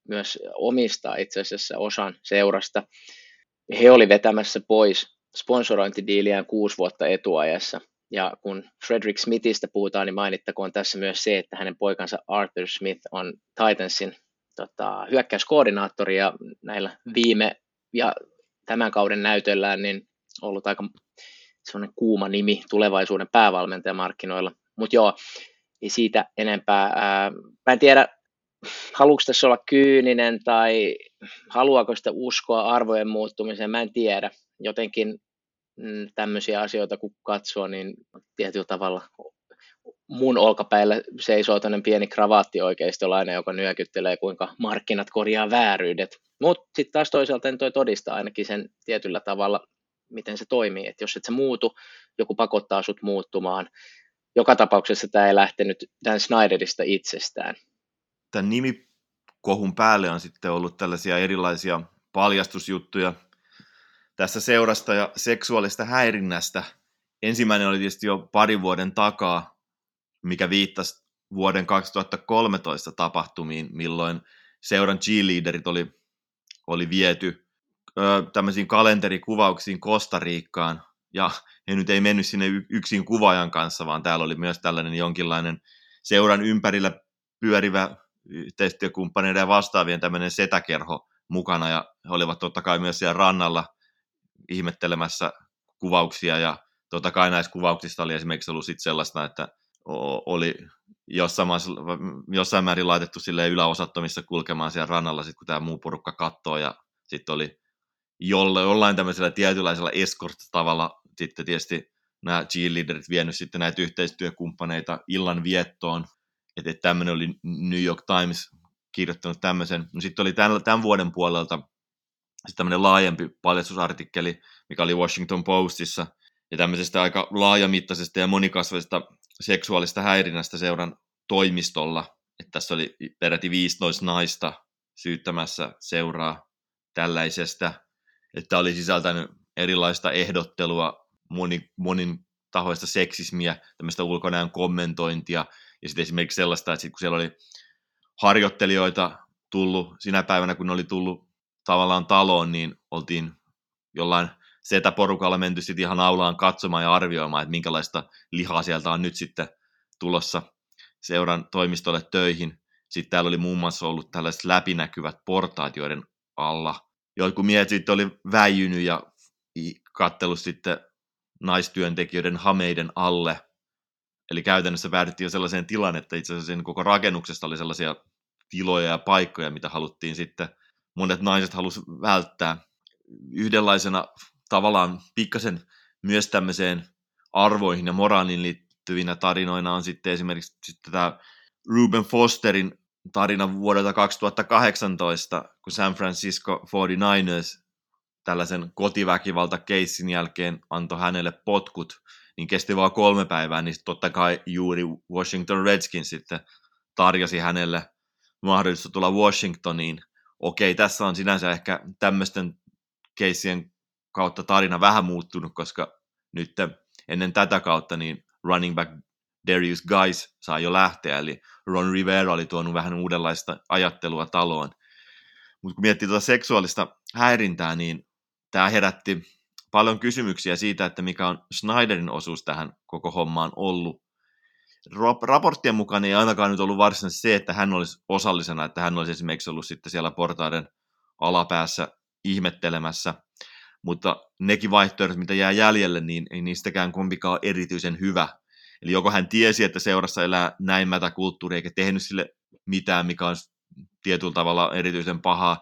myös omistaa itse asiassa osan seurasta. He oli vetämässä pois sponsorointidiiliään 6 vuotta etuajassa. Ja kun Frederick Smithistä puhutaan, niin mainittakoon tässä myös se, että hänen poikansa Arthur Smith on Titansin hyökkäyskoordinaattori, ja näillä viime ja tämän kauden näytöllään niin ollut aika sellainen kuuma nimi tulevaisuuden päävalmentajamarkkinoilla. Mutta joo, ei siitä enempää. Mä en tiedä, haluatko tässä olla kyyninen tai haluaako sitä uskoa arvojen muuttumiseen, mä en tiedä. Jotenkin tämmöisiä asioita kun katsoo, niin tietyllä tavalla mun olkapäillä seisoo tämmöinen pieni kravaattioikeistolainen, joka nyökyttelee, kuinka markkinat korjaa vääryydet. Mutta sitten taas toisaalta niin toi todistaa ainakin sen tietyllä tavalla, miten se toimii. Että jos et sä muutu, joku pakottaa sut muuttumaan. Joka tapauksessa tämä ei lähtenyt Dan Snyderista itsestään. Tämän nimikohun päälle on sitten ollut tällaisia erilaisia paljastusjuttuja tässä seurasta ja seksuaalista häirinnästä. Ensimmäinen oli tietysti jo parin vuoden takaa, mikä viittasi vuoden 2013 tapahtumiin, milloin seuran cheerleaderit oli viety tämmöisiin kalenterikuvauksiin Costa Ricaan. Ja he nyt ei mennyt sinne yksin kuvaajan kanssa, vaan täällä oli myös tällainen jonkinlainen seuran ympärillä pyörivä yhteistyökumppaneiden ja vastaavien tämmöinen setäkerho mukana, ja he olivat totta kai myös siellä rannalla ihmettelemässä kuvauksia, ja totta kai näissä kuvauksissa oli esimerkiksi ollut sitten sellaista, että oli jossain määrin laitettu silleen yläosattomissa kulkemaan siellä rannalla, sit kun tämä muu porukka katsoo, ja sitten oli jollain tämmöisellä tietynlaisella escort-tavalla sitten tietysti nämä cheerleaderit vienyt sitten näitä yhteistyökumppaneita illan viettoon. Että tämmöinen oli New York Times kirjoittanut tämmöisen. No sitten oli tämän vuoden puolelta sitten tämmöinen laajempi paljastusartikkeli, mikä oli Washington Postissa. Ja tämmöisestä aika laajamittaisesta ja monikasvaisesta seksuaalista häirinnästä seuran toimistolla. Että tässä oli peräti 15 naista syyttämässä seuraa tällaisesta. Että oli sisältänyt erilaista ehdottelua, monin tahoista seksismiä, tämmöistä ulkonäön kommentointia. Ja sitten esimerkiksi sellaista, että kun siellä oli harjoittelijoita tullut sinä päivänä, kun ne oli tullut tavallaan taloon, niin oltiin jollain setäporukalla menty sitten ihan aulaan katsomaan ja arvioimaan, että minkälaista lihaa sieltä on nyt sitten tulossa seuran toimistolle töihin. Sitten täällä oli muun muassa ollut tällaiset läpinäkyvät portaat, joiden alla jotkut miehet sitten oli väijynyt ja katsellut sitten naistyöntekijöiden hameiden alle. Eli käytännössä päädyttiin jo sellaiseen tilaan, että itse asiassa sen koko rakennuksesta oli sellaisia tiloja ja paikkoja, mitä haluttiin sitten, monet naiset halusivat välttää. Yhdenlaisena tavallaan pikkasen myös tämmöiseen arvoihin ja moraaliin liittyvinä tarinoina on sitten esimerkiksi sitten tämä Reuben Fosterin tarina vuodelta 2018, kun San Francisco 49ers tällaisen kotiväkivaltakeissin jälkeen antoi hänelle potkut, niin kesti vaan 3 päivää, niin totta kai juuri Washington Redskins sitten tarjosi hänelle mahdollisuus tulla Washingtoniin. Okei, tässä on sinänsä ehkä tämmöisten keissien kautta tarina vähän muuttunut, koska nyt ennen tätä kautta niin running back Darius Guice saa jo lähteä, eli Ron Rivera oli tuonut vähän uudenlaista ajattelua taloon. Mutta kun miettii tuota seksuaalista häirintää, niin tämä herätti paljon kysymyksiä siitä, että mikä on Snyderin osuus tähän koko hommaan ollut. Raporttien mukaan ei ainakaan nyt ollut varsinaisesti se, että hän olisi osallisena, että hän olisi esimerkiksi ollut sitten siellä portaiden alapäässä ihmettelemässä, mutta nekin vaihtoehdot, mitä jää jäljelle, niin ei niistäkään kumpikaan ole erityisen hyvä. Eli joko hän tiesi, että seurassa elää näin mätä kulttuuri, eikä tehnyt sille mitään, mikä on tietyllä tavalla erityisen pahaa,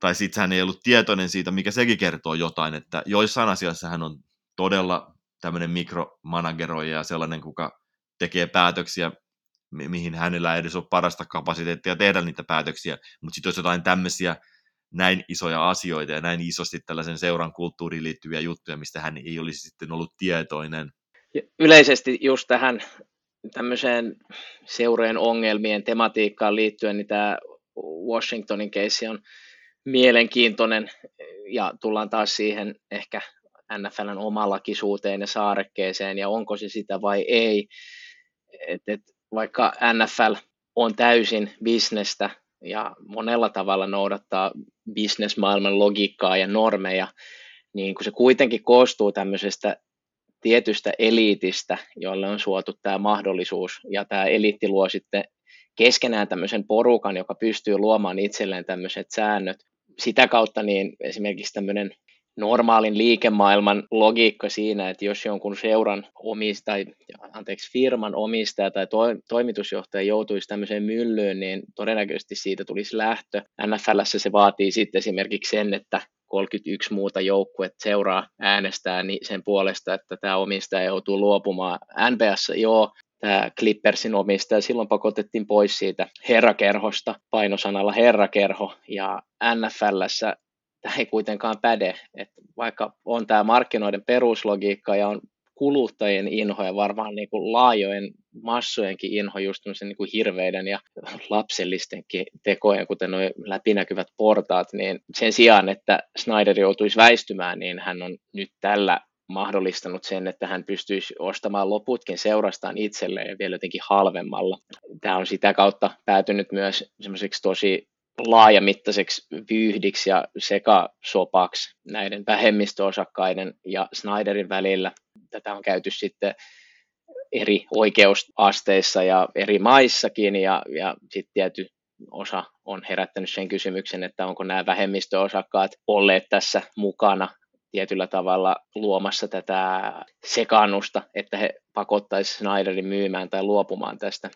tai sitten hän ei ollut tietoinen siitä, mikä sekin kertoo jotain, että joissain asiassa hän on todella tämmöinen mikromanageroija ja sellainen, kuka tekee päätöksiä, mihin hänellä ei edes ole parasta kapasiteettia tehdä niitä päätöksiä, mutta sitten jos jotain tämmöisiä näin isoja asioita ja näin isosti tällaisen seuran kulttuuriin liittyviä juttuja, mistä hän ei olisi sitten ollut tietoinen. Yleisesti just tähän tämmöiseen seurojen ongelmien tematiikkaan liittyen, niin tämä Washingtonin keissi on mielenkiintoinen, ja tullaan taas siihen ehkä NFL:n omalakisuuteen ja saarekkeeseen, ja onko se sitä vai ei. Et vaikka NFL on täysin bisnestä ja monella tavalla noudattaa bisnesmaailman logiikkaa ja normeja, niin kun se kuitenkin koostuu tämmöisestä tietystä eliitistä, jolle on suotu tämä mahdollisuus, ja tämä eliitti luo sitten keskenään tämmöisen porukan, joka pystyy luomaan itselleen tämmöiset säännöt. Sitä kautta niin esimerkiksi tämmöinen normaalin liikemaailman logiikka siinä, että jos jonkun seuran omistaja, firman omistaja tai toimitusjohtaja joutuisi tämmöiseen myllyyn, niin todennäköisesti siitä tulisi lähtö. NFL:ssä se vaatii sitten esimerkiksi sen, että 31 muuta joukkuetta seuraa äänestää sen puolesta, että tämä omistaja joutuu luopumaan. NBA:ssa joo. Tämä Clippersin omistaja silloin pakotettiin pois siitä herrakerhosta, painosanalla herrakerho, ja NFL:ssä tämä ei kuitenkaan päde, että vaikka on tämä markkinoiden peruslogiikka ja on kuluttajien inho ja varmaan niin kuin laajojen massojenkin inho just niin kuin hirveiden ja lapsellistenkin tekojen, kuten nuo läpinäkyvät portaat, niin sen sijaan, että Snyder joutuisi väistymään, niin hän on nyt tällä mahdollistanut sen, että hän pystyisi ostamaan loputkin seurastaan itselleen ja vielä jotenkin halvemmalla. Tämä on sitä kautta päätynyt myös semmoiseksi tosi laajamittaiseksi vyyhdiksi ja sekasopaksi näiden vähemmistöosakkaiden ja Snyderin välillä. Tätä on käyty sitten eri oikeusasteissa ja eri maissakin, ja sitten tietty osa on herättänyt sen kysymyksen, että onko nämä vähemmistöosakkaat olleet tässä mukana tietyllä tavalla luomassa tätä sekaannusta, että he pakottaisivat Snyderin myymään tai luopumaan tästä.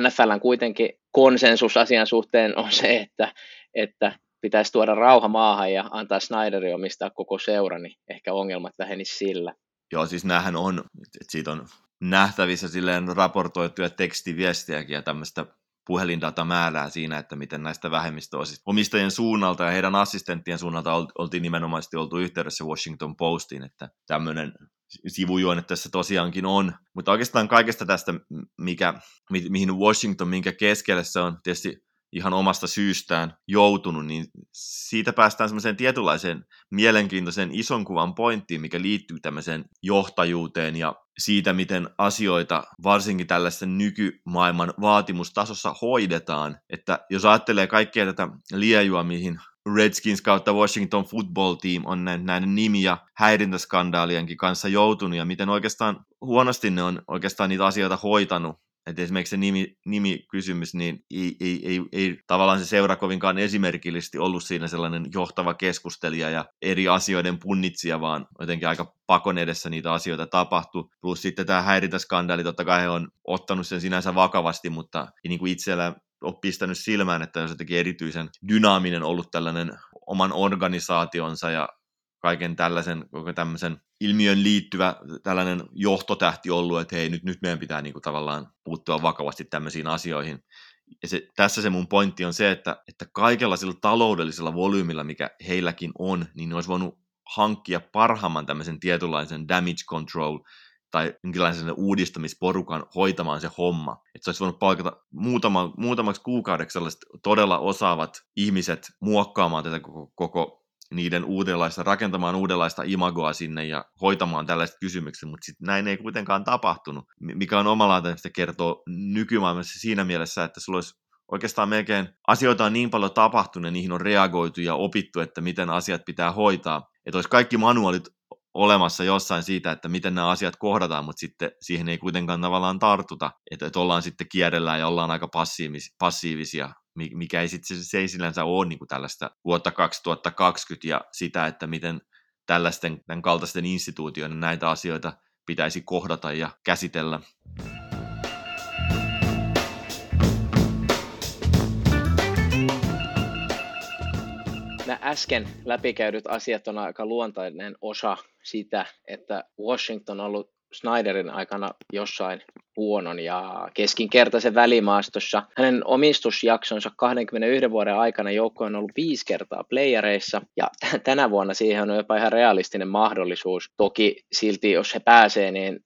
NFL:n kuitenkin konsensus asian suhteen on se, että pitäisi tuoda rauha maahan ja antaa Snyderin omistaa koko seura, niin ehkä ongelmat vähenisivät sillä. Joo, siis näähän on, että siitä on nähtävissä silleen raportoituja tekstiviestiäkin ja tämmöistä puhelindatamäärää siinä, että miten näistä vähemmistöosista omistajien suunnalta ja heidän assistenttien suunnalta oltiin nimenomaisesti oltu yhteydessä Washington Postiin, että tämmöinen sivujuone tässä tosiaankin on. Mutta oikeastaan kaikesta tästä, mihin Washington, minkä keskelle se on tietysti ihan omasta syystään joutunut, niin siitä päästään semmoiseen tietynlaiseen mielenkiintoisen ison kuvan pointtiin, mikä liittyy tämmöiseen johtajuuteen ja siitä, miten asioita varsinkin tällaisessa nykymaailman vaatimustasossa hoidetaan. Että jos ajattelee kaikkea tätä liejua, mihin Redskins kautta Washington Football Team on näiden nimi- ja häirintäskandaalienkin kanssa joutunut ja miten oikeastaan huonosti ne on oikeastaan niitä asioita hoitanut. Että esimerkiksi se nimikysymys, niin ei tavallaan se seura kovinkaan esimerkillisesti ollut siinä sellainen johtava keskustelija ja eri asioiden punnitsija, vaan jotenkin aika pakon edessä niitä asioita tapahtui. Plus sitten tämä häirintäskandaali, totta kai he on ottanut sen sinänsä vakavasti, mutta ei niin kuin itsellään ole pistänyt silmään, että jos jotenkin erityisen dynaaminen ollut tällainen oman organisaationsa ja kaiken tällaisen, koko tämmöisen ilmiön liittyvä tällainen johtotähti ollut, että hei, nyt meidän pitää niinku tavallaan puuttua vakavasti tämmöisiin asioihin. Ja tässä se mun pointti on se, että kaikella sillä taloudellisella volyymilla, mikä heilläkin on, niin ne olisi voinut hankkia parhaamman tämmöisen tietynlaisen damage control tai jonkinlaisen uudistamisporukan hoitamaan se homma. Että se olisi voinut palkata muutamaksi kuukaudeksi sellaiset todella osaavat ihmiset muokkaamaan tätä koko niiden uudenlaista, rakentamaan uudenlaista imagoa sinne ja hoitamaan tällaiset kysymykset, mutta sitten näin ei kuitenkaan tapahtunut, mikä on omalaitaan sitä kertoo nykymaailmassa siinä mielessä, että sulla olisi oikeastaan melkein asioita on niin paljon tapahtunut ja niihin on reagoitu ja opittu, että miten asiat pitää hoitaa, että olisi kaikki manuaalit olemassa jossain siitä, että miten nämä asiat kohdataan, mutta sitten siihen ei kuitenkaan tavallaan tartuta, että ollaan sitten kierrellään ja ollaan aika passiivisia, mikä ei sitten se ei sillänsä ole niin kuin tällaista vuotta 2020 ja sitä, että miten tällaisten tämän kaltaisten instituutioiden näitä asioita pitäisi kohdata ja käsitellä. Nämä äsken läpikäydyt asiat on aika luontainen osa sitä, että Washington on ollut Snyderin aikana jossain huonon ja keskinkertaisen välimaastossa. Hänen omistusjaksonsa 21 vuoden aikana joukko on ollut 5 kertaa playereissa ja tänä vuonna siihen on jopa ihan realistinen mahdollisuus. Toki silti jos he pääsee, niin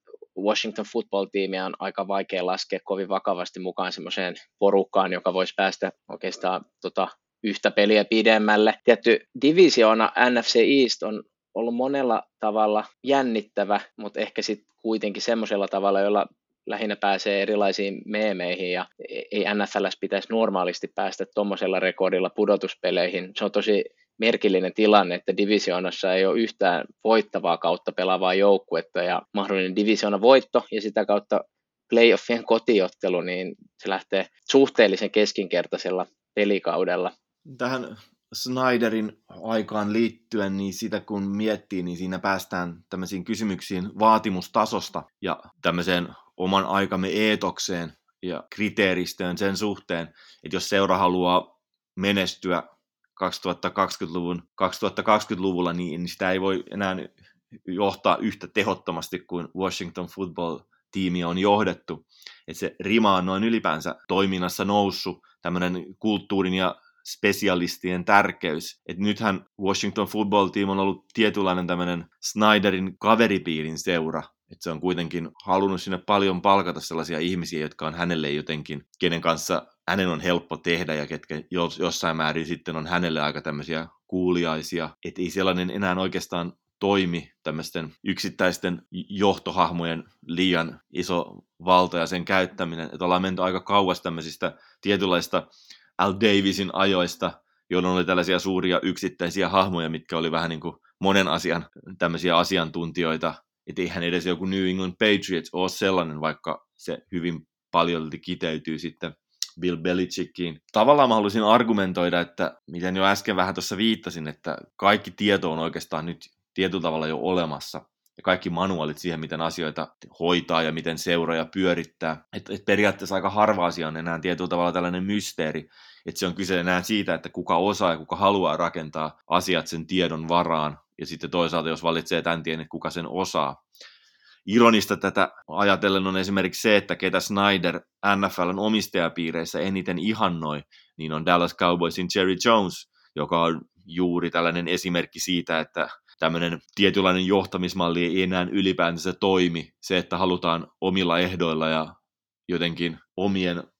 Washington Football-tiimiä on aika vaikea laskea kovin vakavasti mukaan semmoiseen porukkaan, joka voisi päästä oikeastaan yhtä peliä pidemmälle. Tietty divisioona NFC East on ollut monella tavalla jännittävä, mutta ehkä sitten kuitenkin semmoisella tavalla, jolla lähinnä pääsee erilaisiin meemeihin ja ei NFL:ssä pitäisi normaalisti päästä tuommoisella rekordilla pudotuspeleihin. Se on tosi merkillinen tilanne, että divisioonassa ei ole yhtään voittavaa kautta pelaavaa joukkuetta ja mahdollinen divisioonan voitto ja sitä kautta playoffien kotiottelu, niin se lähtee suhteellisen keskinkertaisella pelikaudella. Tähän Snyderin aikaan liittyen, niin sitä kun miettii, niin siinä päästään tämmöisiin kysymyksiin vaatimustasosta ja tämmöiseen oman aikamme eetokseen ja kriteeristöön sen suhteen, että jos seura haluaa menestyä 2020-luvulla, niin sitä ei voi enää johtaa yhtä tehottomasti kuin Washington Football-tiimiä on johdettu. Että se rima on noin ylipäänsä toiminnassa noussut, tämmöinen kulttuurin ja spesialistien tärkeys. Et nythän Washington Football Team on ollut tietynlainen tämmöinen Snyderin kaveripiirin seura. Et se on kuitenkin halunnut sinne paljon palkata sellaisia ihmisiä, jotka on hänelle jotenkin, kenen kanssa hänen on helppo tehdä ja ketkä jossain määrin sitten on hänelle aika tämmöisiä kuuliaisia. Et ei sellainen enää oikeastaan toimi tämmöisten yksittäisten johtohahmojen liian iso valta ja sen käyttäminen. Et ollaan menty aika kauas tämmöisistä tietynlaista Al Davisin ajoista, jolloin oli tällaisia suuria yksittäisiä hahmoja, mitkä oli vähän niin kuin monen asian tämmöisiä asiantuntijoita. Että eihän edes joku New England Patriots ole sellainen, vaikka se hyvin paljon kiteytyy sitten Bill Belichickiin. Tavallaan mä haluaisin argumentoida, että miten jo äsken vähän tuossa viittasin, että kaikki tieto on oikeastaan nyt tietyllä tavalla jo olemassa. Ja kaikki manuaalit siihen, miten asioita hoitaa ja miten seuroja pyörittää. Et periaatteessa aika harva asia on enää tietyllä tavalla tällainen mysteeri. Että se on kyse enää siitä, että kuka osaa ja kuka haluaa rakentaa asiat sen tiedon varaan. Ja sitten toisaalta, jos valitsee tämän tien, että kuka sen osaa. Ironista tätä ajatellen on esimerkiksi se, että ketä Snyder NFL:n omistajapiireissä eniten ihannoi, niin on Dallas Cowboysin Jerry Jones, joka on juuri tällainen esimerkki siitä, että tämmöinen tietynlainen johtamismalli ei enää ylipäätänsä toimi. Se, että halutaan omilla ehdoilla ja jotenkin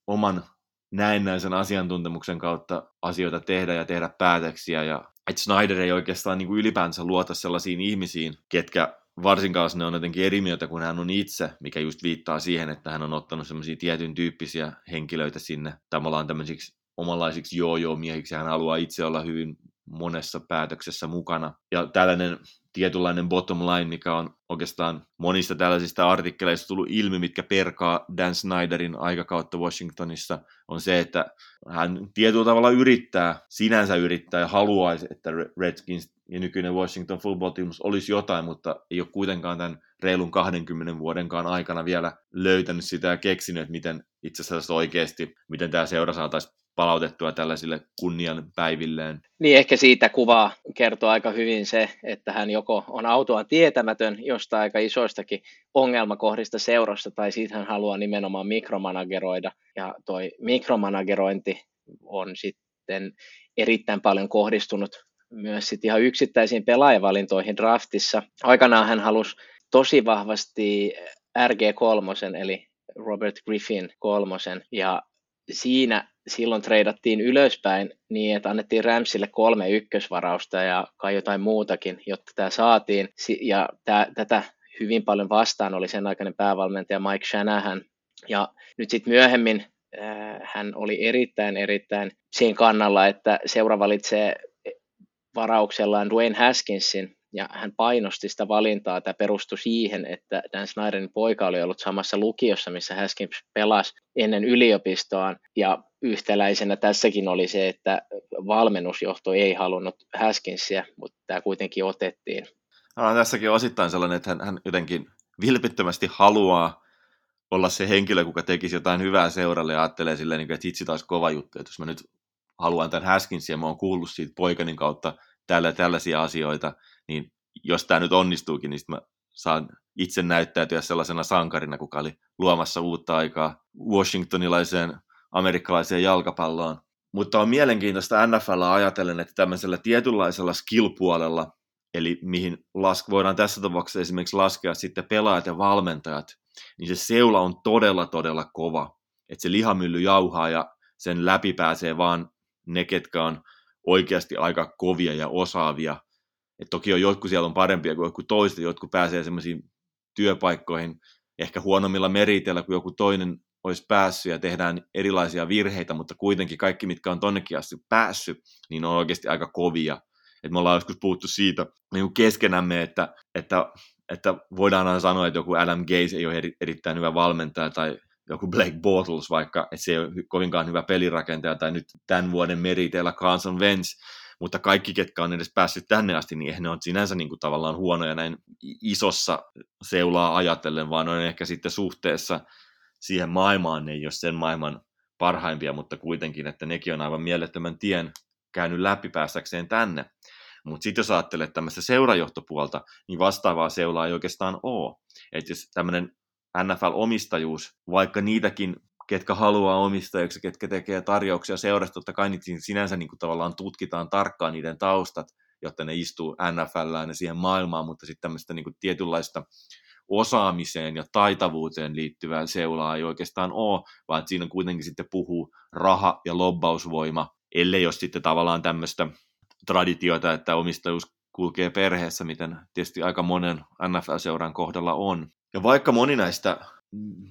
oman näennäisen asiantuntemuksen kautta asioita tehdä ja tehdä päätöksiä. Ja että Snyder ei oikeastaan niin kuin ylipäänsä luota sellaisiin ihmisiin, ketkä varsinkaan ne on jotenkin eri mieltä kuin hän on itse, mikä just viittaa siihen, että hän on ottanut semmoisia tietyn tyyppisiä henkilöitä sinne tavallaan tämmöisiksi omanlaisiksi joo-joo-miehiksi. Hän haluaa itse olla hyvin monessa päätöksessä mukana. Ja tällainen tietynlainen bottom line, mikä on oikeastaan monista tällaisista artikkeleista tullut ilmi, mitkä perkaa Dan Snyderin aikakautta Washingtonissa, on se, että hän tietyllä tavalla sinänsä yrittää ja haluaisi, että Redskins ja nykyinen Washington Football Team olisi jotain, mutta ei ole kuitenkaan tämän reilun 20 vuodenkaan aikana vielä löytänyt sitä ja keksinyt, että miten itse asiassa oikeasti, miten tämä seura saataisiin palautettua tällaisille kunnianpäivilleen. Niin ehkä siitä kuvaa kertoo aika hyvin se, että hän joko on autoa tietämätön jostain aika isoistakin ongelmakohdista seurasta, tai siitä hän haluaa nimenomaan mikromanageroida, ja toi mikromanagerointi on sitten erittäin paljon kohdistunut myös sit ihan yksittäisiin pelaajavalintoihin draftissa. Aikanaan hän halusi tosi vahvasti RG3, eli Robert Griffin kolmosen, ja siinä silloin treidattiin ylöspäin niin, että annettiin Ramsille 3 ykkösvarausta ja kai jotain muutakin, jotta tämä saatiin. Ja tätä hyvin paljon vastaan oli sen aikainen päävalmentaja Mike Shanahan. Ja nyt sitten myöhemmin hän oli erittäin sen kannalla, että seura valitsee varauksellaan Dwayne Haskinsin. Ja hän painosti sitä valintaa, tämä perustui siihen, että Dan Snyderin poika oli ollut samassa lukiossa, missä Haskins pelasi ennen yliopistoaan. Ja yhtäläisenä tässäkin oli se, että valmennusjohto ei halunnut Haskinsia, mutta tämä kuitenkin otettiin. Tässäkin on osittain sellainen, että hän jotenkin vilpittömästi haluaa olla se henkilö, kuka tekisi jotain hyvää seuralle ja ajattelee silleen, että itse taas kova juttu, että jos mä nyt haluan tämän Haskinsia, mä oon kuullut siitä poikanin kautta tällaisia asioita, niin jos tämä nyt onnistuukin, niin mä saan itse näyttäytyä sellaisena sankarina, kuka oli luomassa uutta aikaa washingtonilaiseen amerikkalaiseen jalkapalloon. Mutta on mielenkiintoista NFL:ää ajatellen, että tämmöisellä tietynlaisella skill-puolella, eli mihin voidaan tässä tapauksessa esimerkiksi laskea sitten pelaajat ja valmentajat, niin se seula on todella kova. Että se lihamylly jauhaa ja sen läpi pääsee vaan ne, ketkä on oikeasti aika kovia ja osaavia. Et toki on jotkut siellä on parempia kuin jotkut toista, jotkut pääsee semmoisiin työpaikkoihin ehkä huonommilla meriteillä kuin joku toinen olisi päässyt ja tehdään erilaisia virheitä, mutta kuitenkin kaikki, mitkä on tonnekin asti päässyt, niin on oikeasti aika kovia. Et me ollaan joskus puhuttu siitä niin keskenämme, että voidaan sanoa, että joku Adam Gase ei ole erittäin hyvä valmentaja tai joku Blake Bortles vaikka, että se ei ole kovinkaan hyvä pelirakentaja tai nyt tämän vuoden meriteillä Carson Wentz, mutta kaikki, ketkä on edes päässyt tänne asti, niin eihän ne on sinänsä niin kuin tavallaan huonoja näin isossa seulaa ajatellen, vaan on ehkä sitten suhteessa siihen maailmaan, ne ei ole sen maailman parhaimpia, mutta kuitenkin, että nekin on aivan mielettömän tien käynyt läpi päästäkseen tänne. Mutta sitten jos ajattelet tämmöistä seurajohtopuolta, niin vastaavaa seulaa ei oikeastaan ole. Että jos tämmöinen NFL-omistajuus, vaikka niitäkin, ketkä haluaa omistajiksi, ketkä tekee tarjouksia seurasta, totta kai niitä sinänsä niin kuin tavallaan tutkitaan tarkkaan niiden taustat, jotta ne istuu NFLään ja siihen maailmaan, mutta sitten tämmöistä niin kuin tietynlaista osaamiseen ja taitavuuteen liittyvää seulaa ei oikeastaan ole, vaan siinä kuitenkin sitten puhuu raha ja lobbausvoima, ellei ole sitten tavallaan tämmöistä traditiota, että omistajuus kulkee perheessä, miten tietysti aika monen NFL-seuran kohdalla on. Ja vaikka moni näistä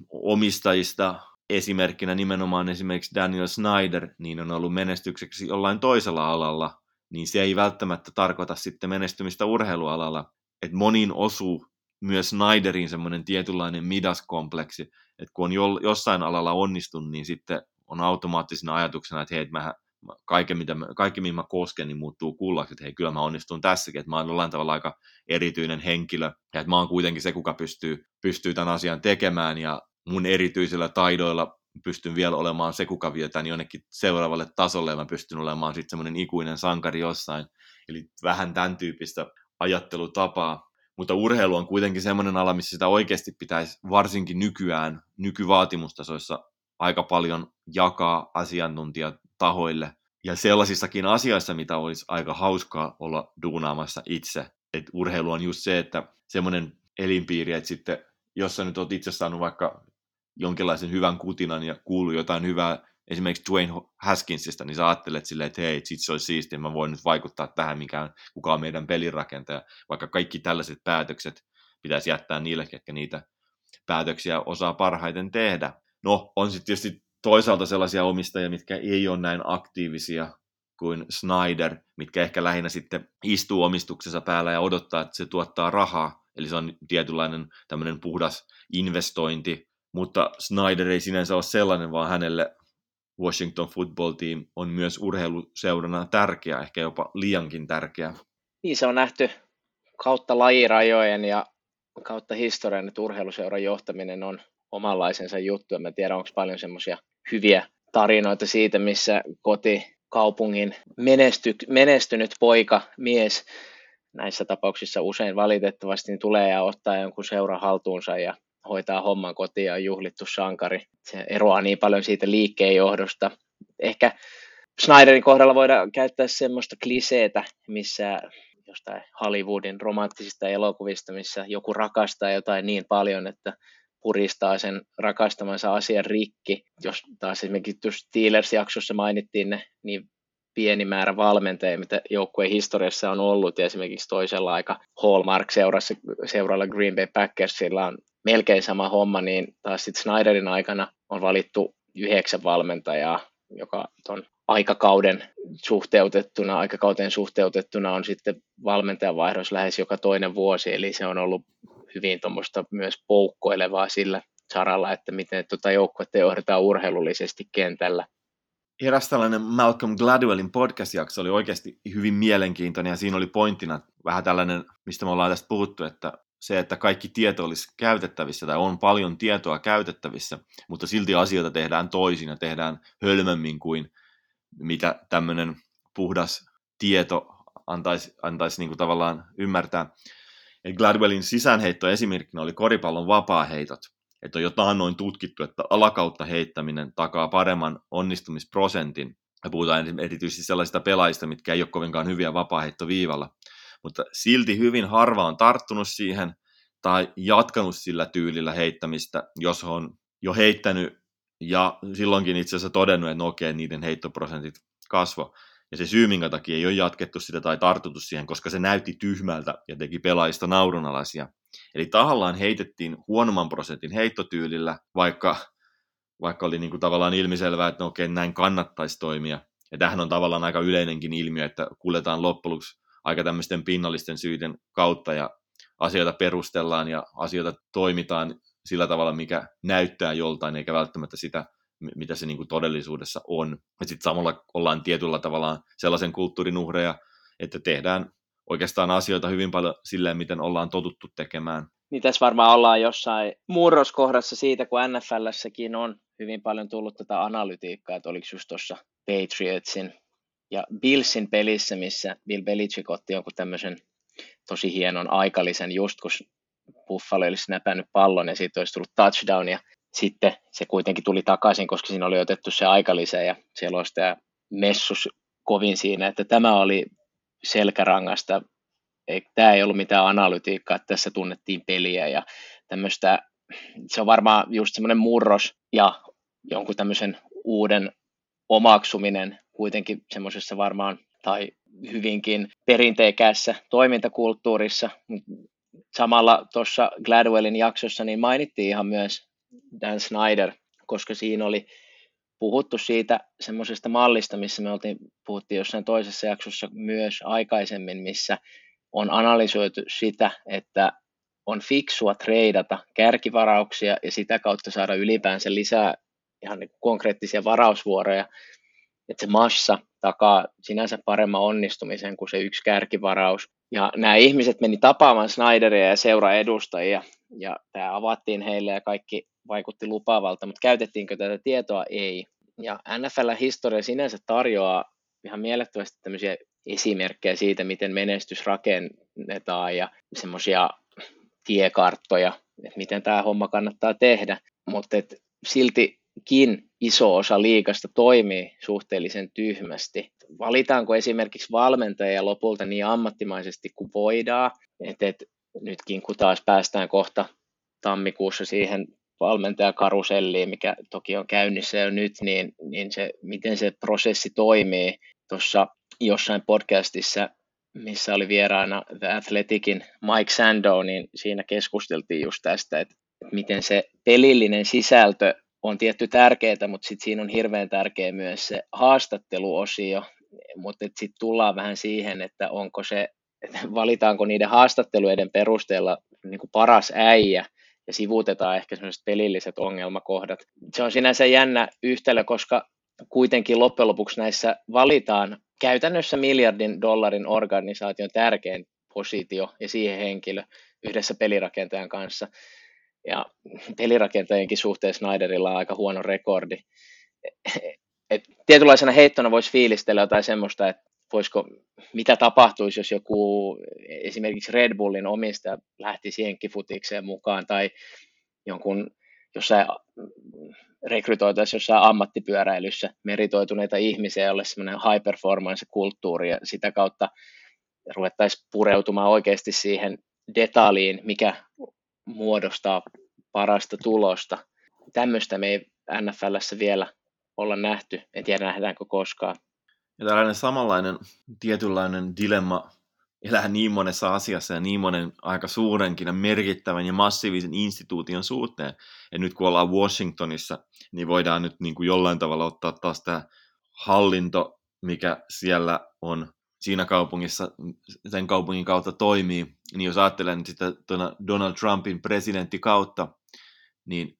omistajista, esimerkkinä nimenomaan esimerkiksi Daniel Snyder, niin on ollut menestykseksi jollain toisella alalla, niin se ei välttämättä tarkoita sitten menestymistä urheilualalla. Että moniin osuu myös Snyderin semmoinen tietynlainen midaskompleksi, että kun on jossain alalla onnistunut, niin sitten on automaattisena ajatuksena, että hei, kaikki mihin mä kosken, niin muuttuu kullaksi, että hei, kyllä mä onnistun tässäkin, että mä oon jollain tavalla aika erityinen henkilö, ja että mä oon kuitenkin se, kuka pystyy tämän asian tekemään, ja mun erityisillä taidoilla pystyn vielä olemaan se, kuka vie tämän jonnekin seuraavalle tasolle, ja mä pystyn olemaan sitten semmoinen ikuinen sankari jossain. Eli vähän tämän tyyppistä ajattelutapaa. Mutta urheilu on kuitenkin semmoinen ala, missä sitä oikeasti pitäisi varsinkin nykyään, nykyvaatimustasoissa aika paljon jakaa asiantuntijatahoille. Ja sellaisissakin asioissa, mitä olisi aika hauskaa olla duunaamassa itse. Et urheilu on just se, että semmoinen elinpiiri, että sitten jos sä nyt oot itse saanut vaikka jonkinlaisen hyvän kutinan ja kuullut jotain hyvää, esimerkiksi Dwayne Haskinsista, niin sä ajattelet silleen, että hei, sit se olisi siistiä, mä voin nyt vaikuttaa tähän, kuka on meidän pelirakentaja, vaikka kaikki tällaiset päätökset pitäisi jättää niille, ketkä niitä päätöksiä osaa parhaiten tehdä. No, on sitten tietysti toisaalta sellaisia omistajia, mitkä ei ole näin aktiivisia kuin Snyder, mitkä ehkä lähinnä sitten istuu omistuksessa päällä ja odottaa, että se tuottaa rahaa, eli se on tietynlainen tämmöinen puhdas investointi, mutta Snyder ei sinänsä ole sellainen, vaan hänelle Washington Football Team on myös urheiluseurana tärkeä, ehkä jopa liiankin tärkeä. Niin, se on nähty kautta lajirajojen ja kautta historian, että urheiluseuran johtaminen on omanlaisensa juttu. En tiedä, onko paljon semmoisia hyviä tarinoita siitä, missä kotikaupungin menestynyt poika, mies, näissä tapauksissa usein valitettavasti, niin tulee ja ottaa jonkun seuran haltuunsa ja hoitaa homman kotiin ja on juhlittu sankari. Se eroaa niin paljon siitä liikkeen johdosta. Ehkä Snyderin kohdalla voidaan käyttää semmoista kliseetä, missä jostain Hollywoodin romanttisista elokuvista, missä joku rakastaa jotain niin paljon, että puristaa sen rakastamansa asian rikki. Jos taas esimerkiksi Steelers-jaksossa mainittiin ne niin pieni määrä valmentajia, mitä joukkueen historiassa on ollut, ja esimerkiksi toisella aika Hallmark-seuralla Green Bay Packersilla on melkein sama homma, niin taas sitten Snyderin aikana on valittu 9 valmentajaa, joka ton aikakauteen suhteutettuna on sitten valmentajan vaihdos lähes joka toinen vuosi, eli se on ollut hyvin tuommoista myös poukkoilevaa sillä saralla, että miten tuota joukkuetta johdetaan urheilullisesti kentällä. Eräs tällainen Malcolm Gladwellin podcast-jakso oli oikeasti hyvin mielenkiintoinen, ja siinä oli pointtina vähän tällainen, mistä me ollaan tästä puhuttu, että se, että kaikki tieto olisi käytettävissä tai on paljon tietoa käytettävissä, mutta silti asioita tehdään toisin ja tehdään hölmömmin kuin mitä tämmöinen puhdas tieto antaisi niin kuin tavallaan ymmärtää. Et Gladwellin sisäänheitto esimerkkinä oli koripallon vapaaheitot. Että on jotain noin tutkittu, että alakautta heittäminen takaa paremman onnistumisprosentin. Ja puhutaan erityisesti sellaisista pelaajista, mitkä ei ole kovinkaan hyviä vapaaheittoviivalla. Mutta silti hyvin harva on tarttunut siihen tai jatkanut sillä tyylillä heittämistä, jos on jo heittänyt ja silloinkin itse asiassa todennut, että okei, niiden heittoprosentit kasvoi. Ja se syy, minkä takia ei ole jatkettu sitä tai tartuttu siihen, koska se näytti tyhmältä ja teki pelaajista naurunalaisia. Eli tahallaan heitettiin huonomman prosentin heittotyylillä, vaikka oli niin kuin tavallaan ilmiselvää, että okei, näin kannattaisi toimia. Ja tämähän on tavallaan aika yleinenkin ilmiö, että kuljetaan loppuksi aika tämmöisten pinnallisten syiden kautta ja asioita perustellaan ja asioita toimitaan sillä tavalla, mikä näyttää joltain, eikä välttämättä sitä, mitä se niin kuin todellisuudessa on. Ja sitten samalla ollaan tietyllä tavallaan sellaisen kulttuurin uhreja, että tehdään oikeastaan asioita hyvin paljon silleen, miten ollaan totuttu tekemään. Niin tässä varmaan ollaan jossain murroskohdassa siitä, kun NFL:ssäkin on hyvin paljon tullut tätä analytiikkaa, että oliko just tuossa Patriotsin ja Billsin pelissä, missä Bill Belichick otti jonkun tämmöisen tosi hienon aikalisen, just kun Buffalo olisi näpännyt pallon ja siitä olisi tullut touchdown ja sitten se kuitenkin tuli takaisin, koska siinä oli otettu se aikalisä ja siellä olisi tämä messus kovin siinä, että tämä oli selkärangasta, tämä ei ollut mitään analytiikkaa, että tässä tunnettiin peliä ja tämmöistä, se on varmaan just semmoinen murros ja jonkun tämmöisen uuden omaksuminen kuitenkin semmoisessa varmaan tai hyvinkin perinteikässä toimintakulttuurissa. Samalla tuossa Gladwellin jaksossa niin mainittiin ihan myös Dan Snyder, koska siinä oli puhuttu siitä semmoisesta mallista, missä me puhuttiin jossain toisessa jaksossa myös aikaisemmin, missä on analysoitu sitä, että on fiksua treidata kärkivarauksia ja sitä kautta saada ylipäänsä lisää ihan niin konkreettisia varausvuoroja, että se massa takaa sinänsä paremman onnistumisen kuin se yksi kärkivaraus. Ja nämä ihmiset meni tapaamaan Snyderia ja seuraedustajia, ja tämä avattiin heille ja kaikki vaikutti lupaavalta, mutta käytettiinkö tätä tietoa? Ei. Ja NFL-historia sinänsä tarjoaa ihan mielettömästi tämmöisiä esimerkkejä siitä, miten menestys rakennetaan ja semmoisia tiekarttoja, että miten tämä homma kannattaa tehdä, mutta siltikin iso osa liigasta toimii suhteellisen tyhmästi. Valitaanko esimerkiksi valmentajia lopulta niin ammattimaisesti kuin voidaan, että nytkin kun taas päästään kohta tammikuussa siihen valmentajakarusselliin, mikä toki on käynnissä jo nyt, niin se, miten se prosessi toimii. Tuossa jossain podcastissa, missä oli vieraana The Athleticin Mike Sandow, niin siinä keskusteltiin just tästä, että miten se pelillinen sisältö on tietty tärkeää, mutta sitten siinä on hirveän tärkeä myös se haastatteluosio, mutta sitten tullaan vähän siihen, että onko se, valitaanko niiden haastatteluiden perusteella niin kuin paras äijä ja sivuutetaan ehkä sellaiset pelilliset ongelmakohdat. Se on sinänsä jännä yhtälö, koska kuitenkin loppujen lopuksi näissä valitaan käytännössä $1 miljardin organisaation tärkein positio ja siihen henkilö yhdessä pelirakentajan kanssa. Ja pelirakentajienkin suhteessa Snyderilla on aika huono rekordi. Et tietynlaisena heittona voisi fiilistellä jotain semmoista, että mitä tapahtuisi, jos joku esimerkiksi Red Bullin omistaja lähtisi jenkkifutikseen mukaan tai jossain rekrytoitaisiin jossain ammattipyöräilyssä meritoituneita ihmisiä, jolle semmoinen high performance-kulttuuri ja sitä kautta ruvettaisiin pureutumaan oikeasti siihen detaljiin, mikä muodostaa parasta tulosta. Tämmöistä me ei NFL:ssä vielä olla nähty, en tiedä nähdäänkö koskaan. Ja tällainen samanlainen tietynlainen dilemma elää niin monessa asiassa ja niin monen aika suurenkin ja merkittävän ja massiivisen instituution suhteen. Ja nyt kun ollaan Washingtonissa, niin voidaan nyt niin kuin jollain tavalla ottaa taas tämä hallinto, mikä siellä on siinä kaupungissa, sen kaupungin kautta toimii. Niin jos ajattelee nyt sitä Donald Trumpin presidentti kautta, niin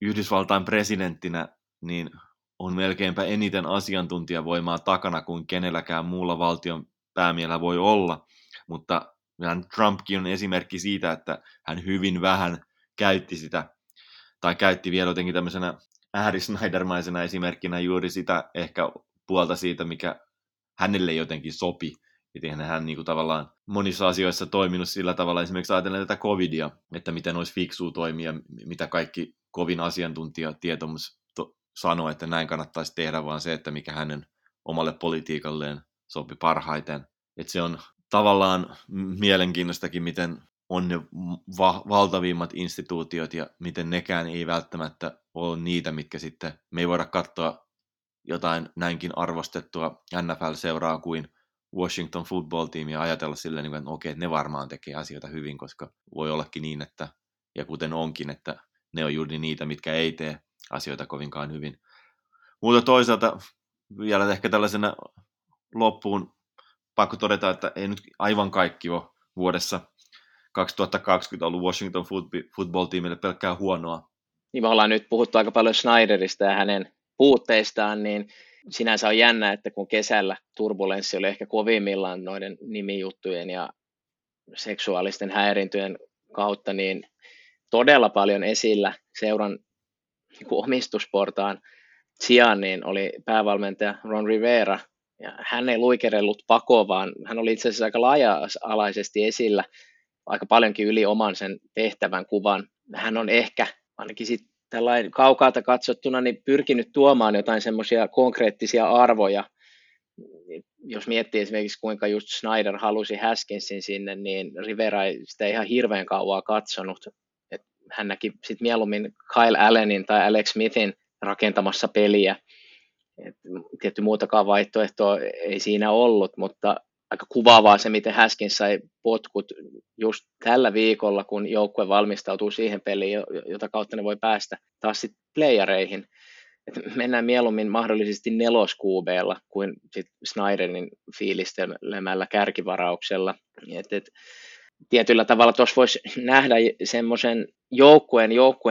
Yhdysvaltain presidenttinä niin on melkeinpä eniten asiantuntijavoimaa takana kuin kenelläkään muulla valtion päämiehellä voi olla, mutta Trumpkin on esimerkki siitä, että hän hyvin vähän käytti sitä, tai käytti vielä jotenkin tämmöisenä äärisnaidermaisena esimerkkinä juuri sitä ehkä puolta siitä, mikä hänelle jotenkin sopi. Että hän niin kuin tavallaan monissa asioissa toiminut sillä tavalla, esimerkiksi ajatellen tätä covidia, että miten olisi fiksua toimia, mitä kaikki kovin asiantuntijatietomassa sanoo, että näin kannattaisi tehdä, vaan se, että mikä hänen omalle politiikalleen sopi parhaiten. Että se on tavallaan mielenkiinnostakin, miten on ne valtavimmat instituutiot ja miten nekään ei välttämättä ole niitä, mitkä sitten me ei voida katsoa jotain näinkin arvostettua NFL-seuraa kuin Washington Football Team ja ajatella silleen, että okei, ne varmaan tekee asioita hyvin, koska voi ollakin niin, että, ja kuten onkin, että ne on juuri niitä, mitkä ei tee asioita kovinkaan hyvin. Mutta toisaalta vielä ehkä tällaisena loppuun pakko todeta, että ei nyt aivan kaikki ole vuodessa 2020 ollut Washington Football Teamille pelkkää huonoa. Niin me ollaan nyt puhuttu aika paljon Snyderista ja hänen puutteistaan, niin sinänsä on jännä, että kun kesällä turbulenssi oli ehkä kovimmillaan noiden nimijuttujen ja seksuaalisten häirintöjen kautta, niin todella paljon esillä seuran niin kuin omistusportaan sijaan niin oli päävalmentaja Ron Rivera. Ja hän ei luikerellut pakoon, vaan hän oli itse asiassa aika laaja-alaisesti esillä, aika paljonkin yli oman sen tehtävän kuvan. Hän on ehkä, ainakin sitten tällainen kaukaalta katsottuna, niin pyrkinyt tuomaan jotain semmoisia konkreettisia arvoja. Jos miettii esimerkiksi, kuinka just Snyder halusi Haskinsin sinne, niin Rivera ei sitä ihan hirveän kauaa katsonut. Et hän näki sitten mieluummin Kyle Allenin tai Alex Smithin rakentamassa peliä. Tietty muutakaan vaihtoehtoa ei siinä ollut, mutta aika kuvaavaa se, miten Haskins sai potkut just tällä viikolla, kun joukkue valmistautuu siihen peliin, jota kautta ne voi päästä taas sitten playereihin. Et mennään mieluummin mahdollisesti 4 QB:lla kuin sit Snyderin fiilistelemällä kärkivarauksella. Tietyllä tavalla tuossa voisi nähdä semmoisen joukkueen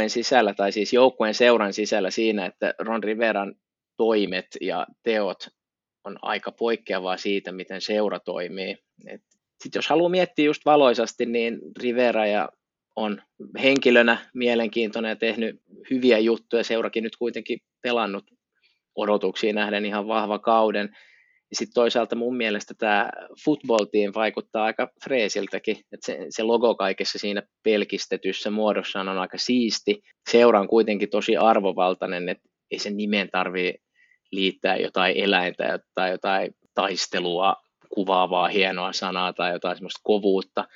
sisällä, tai siis joukkueen seuran sisällä siinä, että Ron Riveran toimet ja teot on aika poikkeavaa siitä, miten seura toimii. Sitten jos haluaa miettiä just valoisasti, niin Rivera on henkilönä mielenkiintoinen ja tehnyt hyviä juttuja. Seurakin nyt kuitenkin pelannut odotuksiin nähden ihan vahva kauden. Ja sitten toisaalta mun mielestä tämä football team vaikuttaa aika freesiltäkin, että se logo kaikessa siinä pelkistetyssä muodossaan on aika siisti. Seura on kuitenkin tosi arvovaltainen, että ei sen nimeen tarvitse liittää jotain eläintä tai jotain taistelua kuvaavaa hienoa sanaa tai jotain semmoista kovuutta.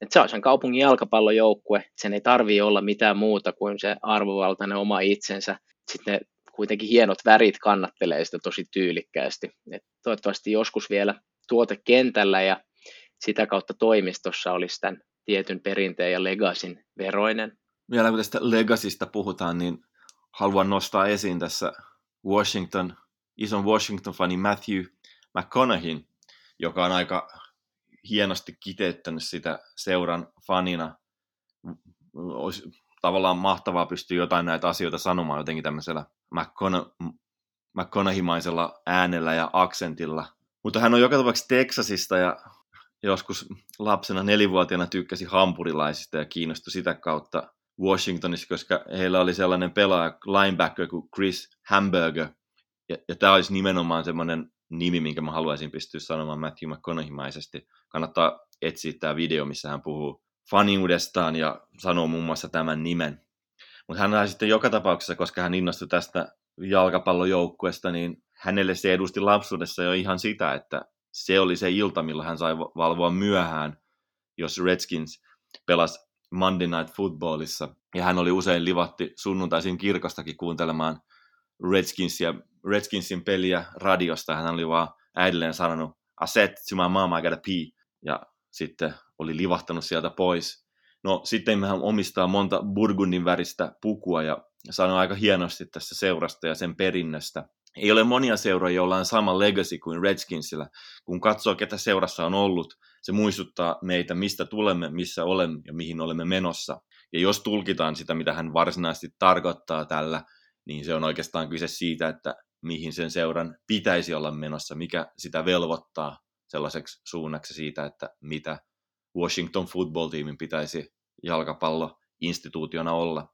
Et se on sen kaupungin jalkapallojoukkue, sen ei tarvitse olla mitään muuta kuin se arvovaltainen oma itsensä. Sitten kuitenkin hienot värit kannattelee sitä tosi tyylikkäästi. Et toivottavasti joskus vielä tuotekentällä ja sitä kautta toimistossa olisi tämän tietyn perinteen ja legacyn veroinen. Vielä kun tästä legacysta puhutaan, niin haluan nostaa esiin tässä ison Washington-fani Matthew McConaugheyn, joka on aika hienosti kiteyttänyt sitä seuran fanina. Olisi tavallaan mahtavaa pystyä jotain näitä asioita sanomaan jotenkin tämmöisellä McConaugheymaisella äänellä ja aksentilla. Mutta hän on joka tapauksessa Teksasista ja joskus lapsena 4-vuotiaana tykkäsi hampurilaisista ja kiinnostui sitä kautta Washingtonissa, koska heillä oli sellainen pelaaja, linebacker kuin Chris Hamburger. Ja tämä olisi nimenomaan semmoinen nimi, minkä mä haluaisin pystyä sanomaan Matthew McConaugheymaisesti. Kannattaa etsiä tämä video, missä hän puhuu faniudestaan ja sanoo muun muassa tämän nimen. Mutta hän sitten joka tapauksessa, koska hän innostui tästä jalkapallojoukkuesta, niin hänelle se edusti lapsuudessa jo ihan sitä, että se oli se ilta, milloin hän sai valvoa myöhään, jos Redskins pelasi Monday Night Footballissa. Ja hän oli usein livahti sunnuntaisin kirkostakin kuuntelemaan Redskinsin peliä radiosta. Hän oli vaan äidilleen sanonut, I said to my mom, I gotta pee. Ja sitten oli livahtanut sieltä pois. No sitten hän omistaa monta burgundin väristä pukua ja sanoi aika hienosti tässä seurasta ja sen perinnöstä. Ei ole monia seuroja, joilla on sama legacy kuin Redskinsillä. Kun katsoo, ketä seurassa on ollut, se muistuttaa meitä, mistä tulemme, missä olemme ja mihin olemme menossa. Ja jos tulkitaan sitä, mitä hän varsinaisesti tarkoittaa tällä, niin se on oikeastaan kyse siitä, että mihin sen seuran pitäisi olla menossa, mikä sitä velvoittaa sellaiseksi suunnaksi siitä, että mitä Washington Football Teamin pitäisi jalkapalloinstituutiona olla.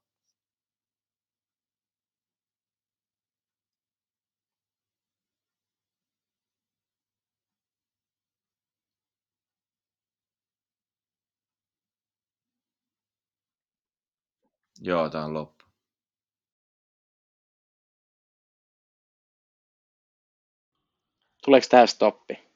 Joo, tämä on loppu. Tuleeko tähän stoppi?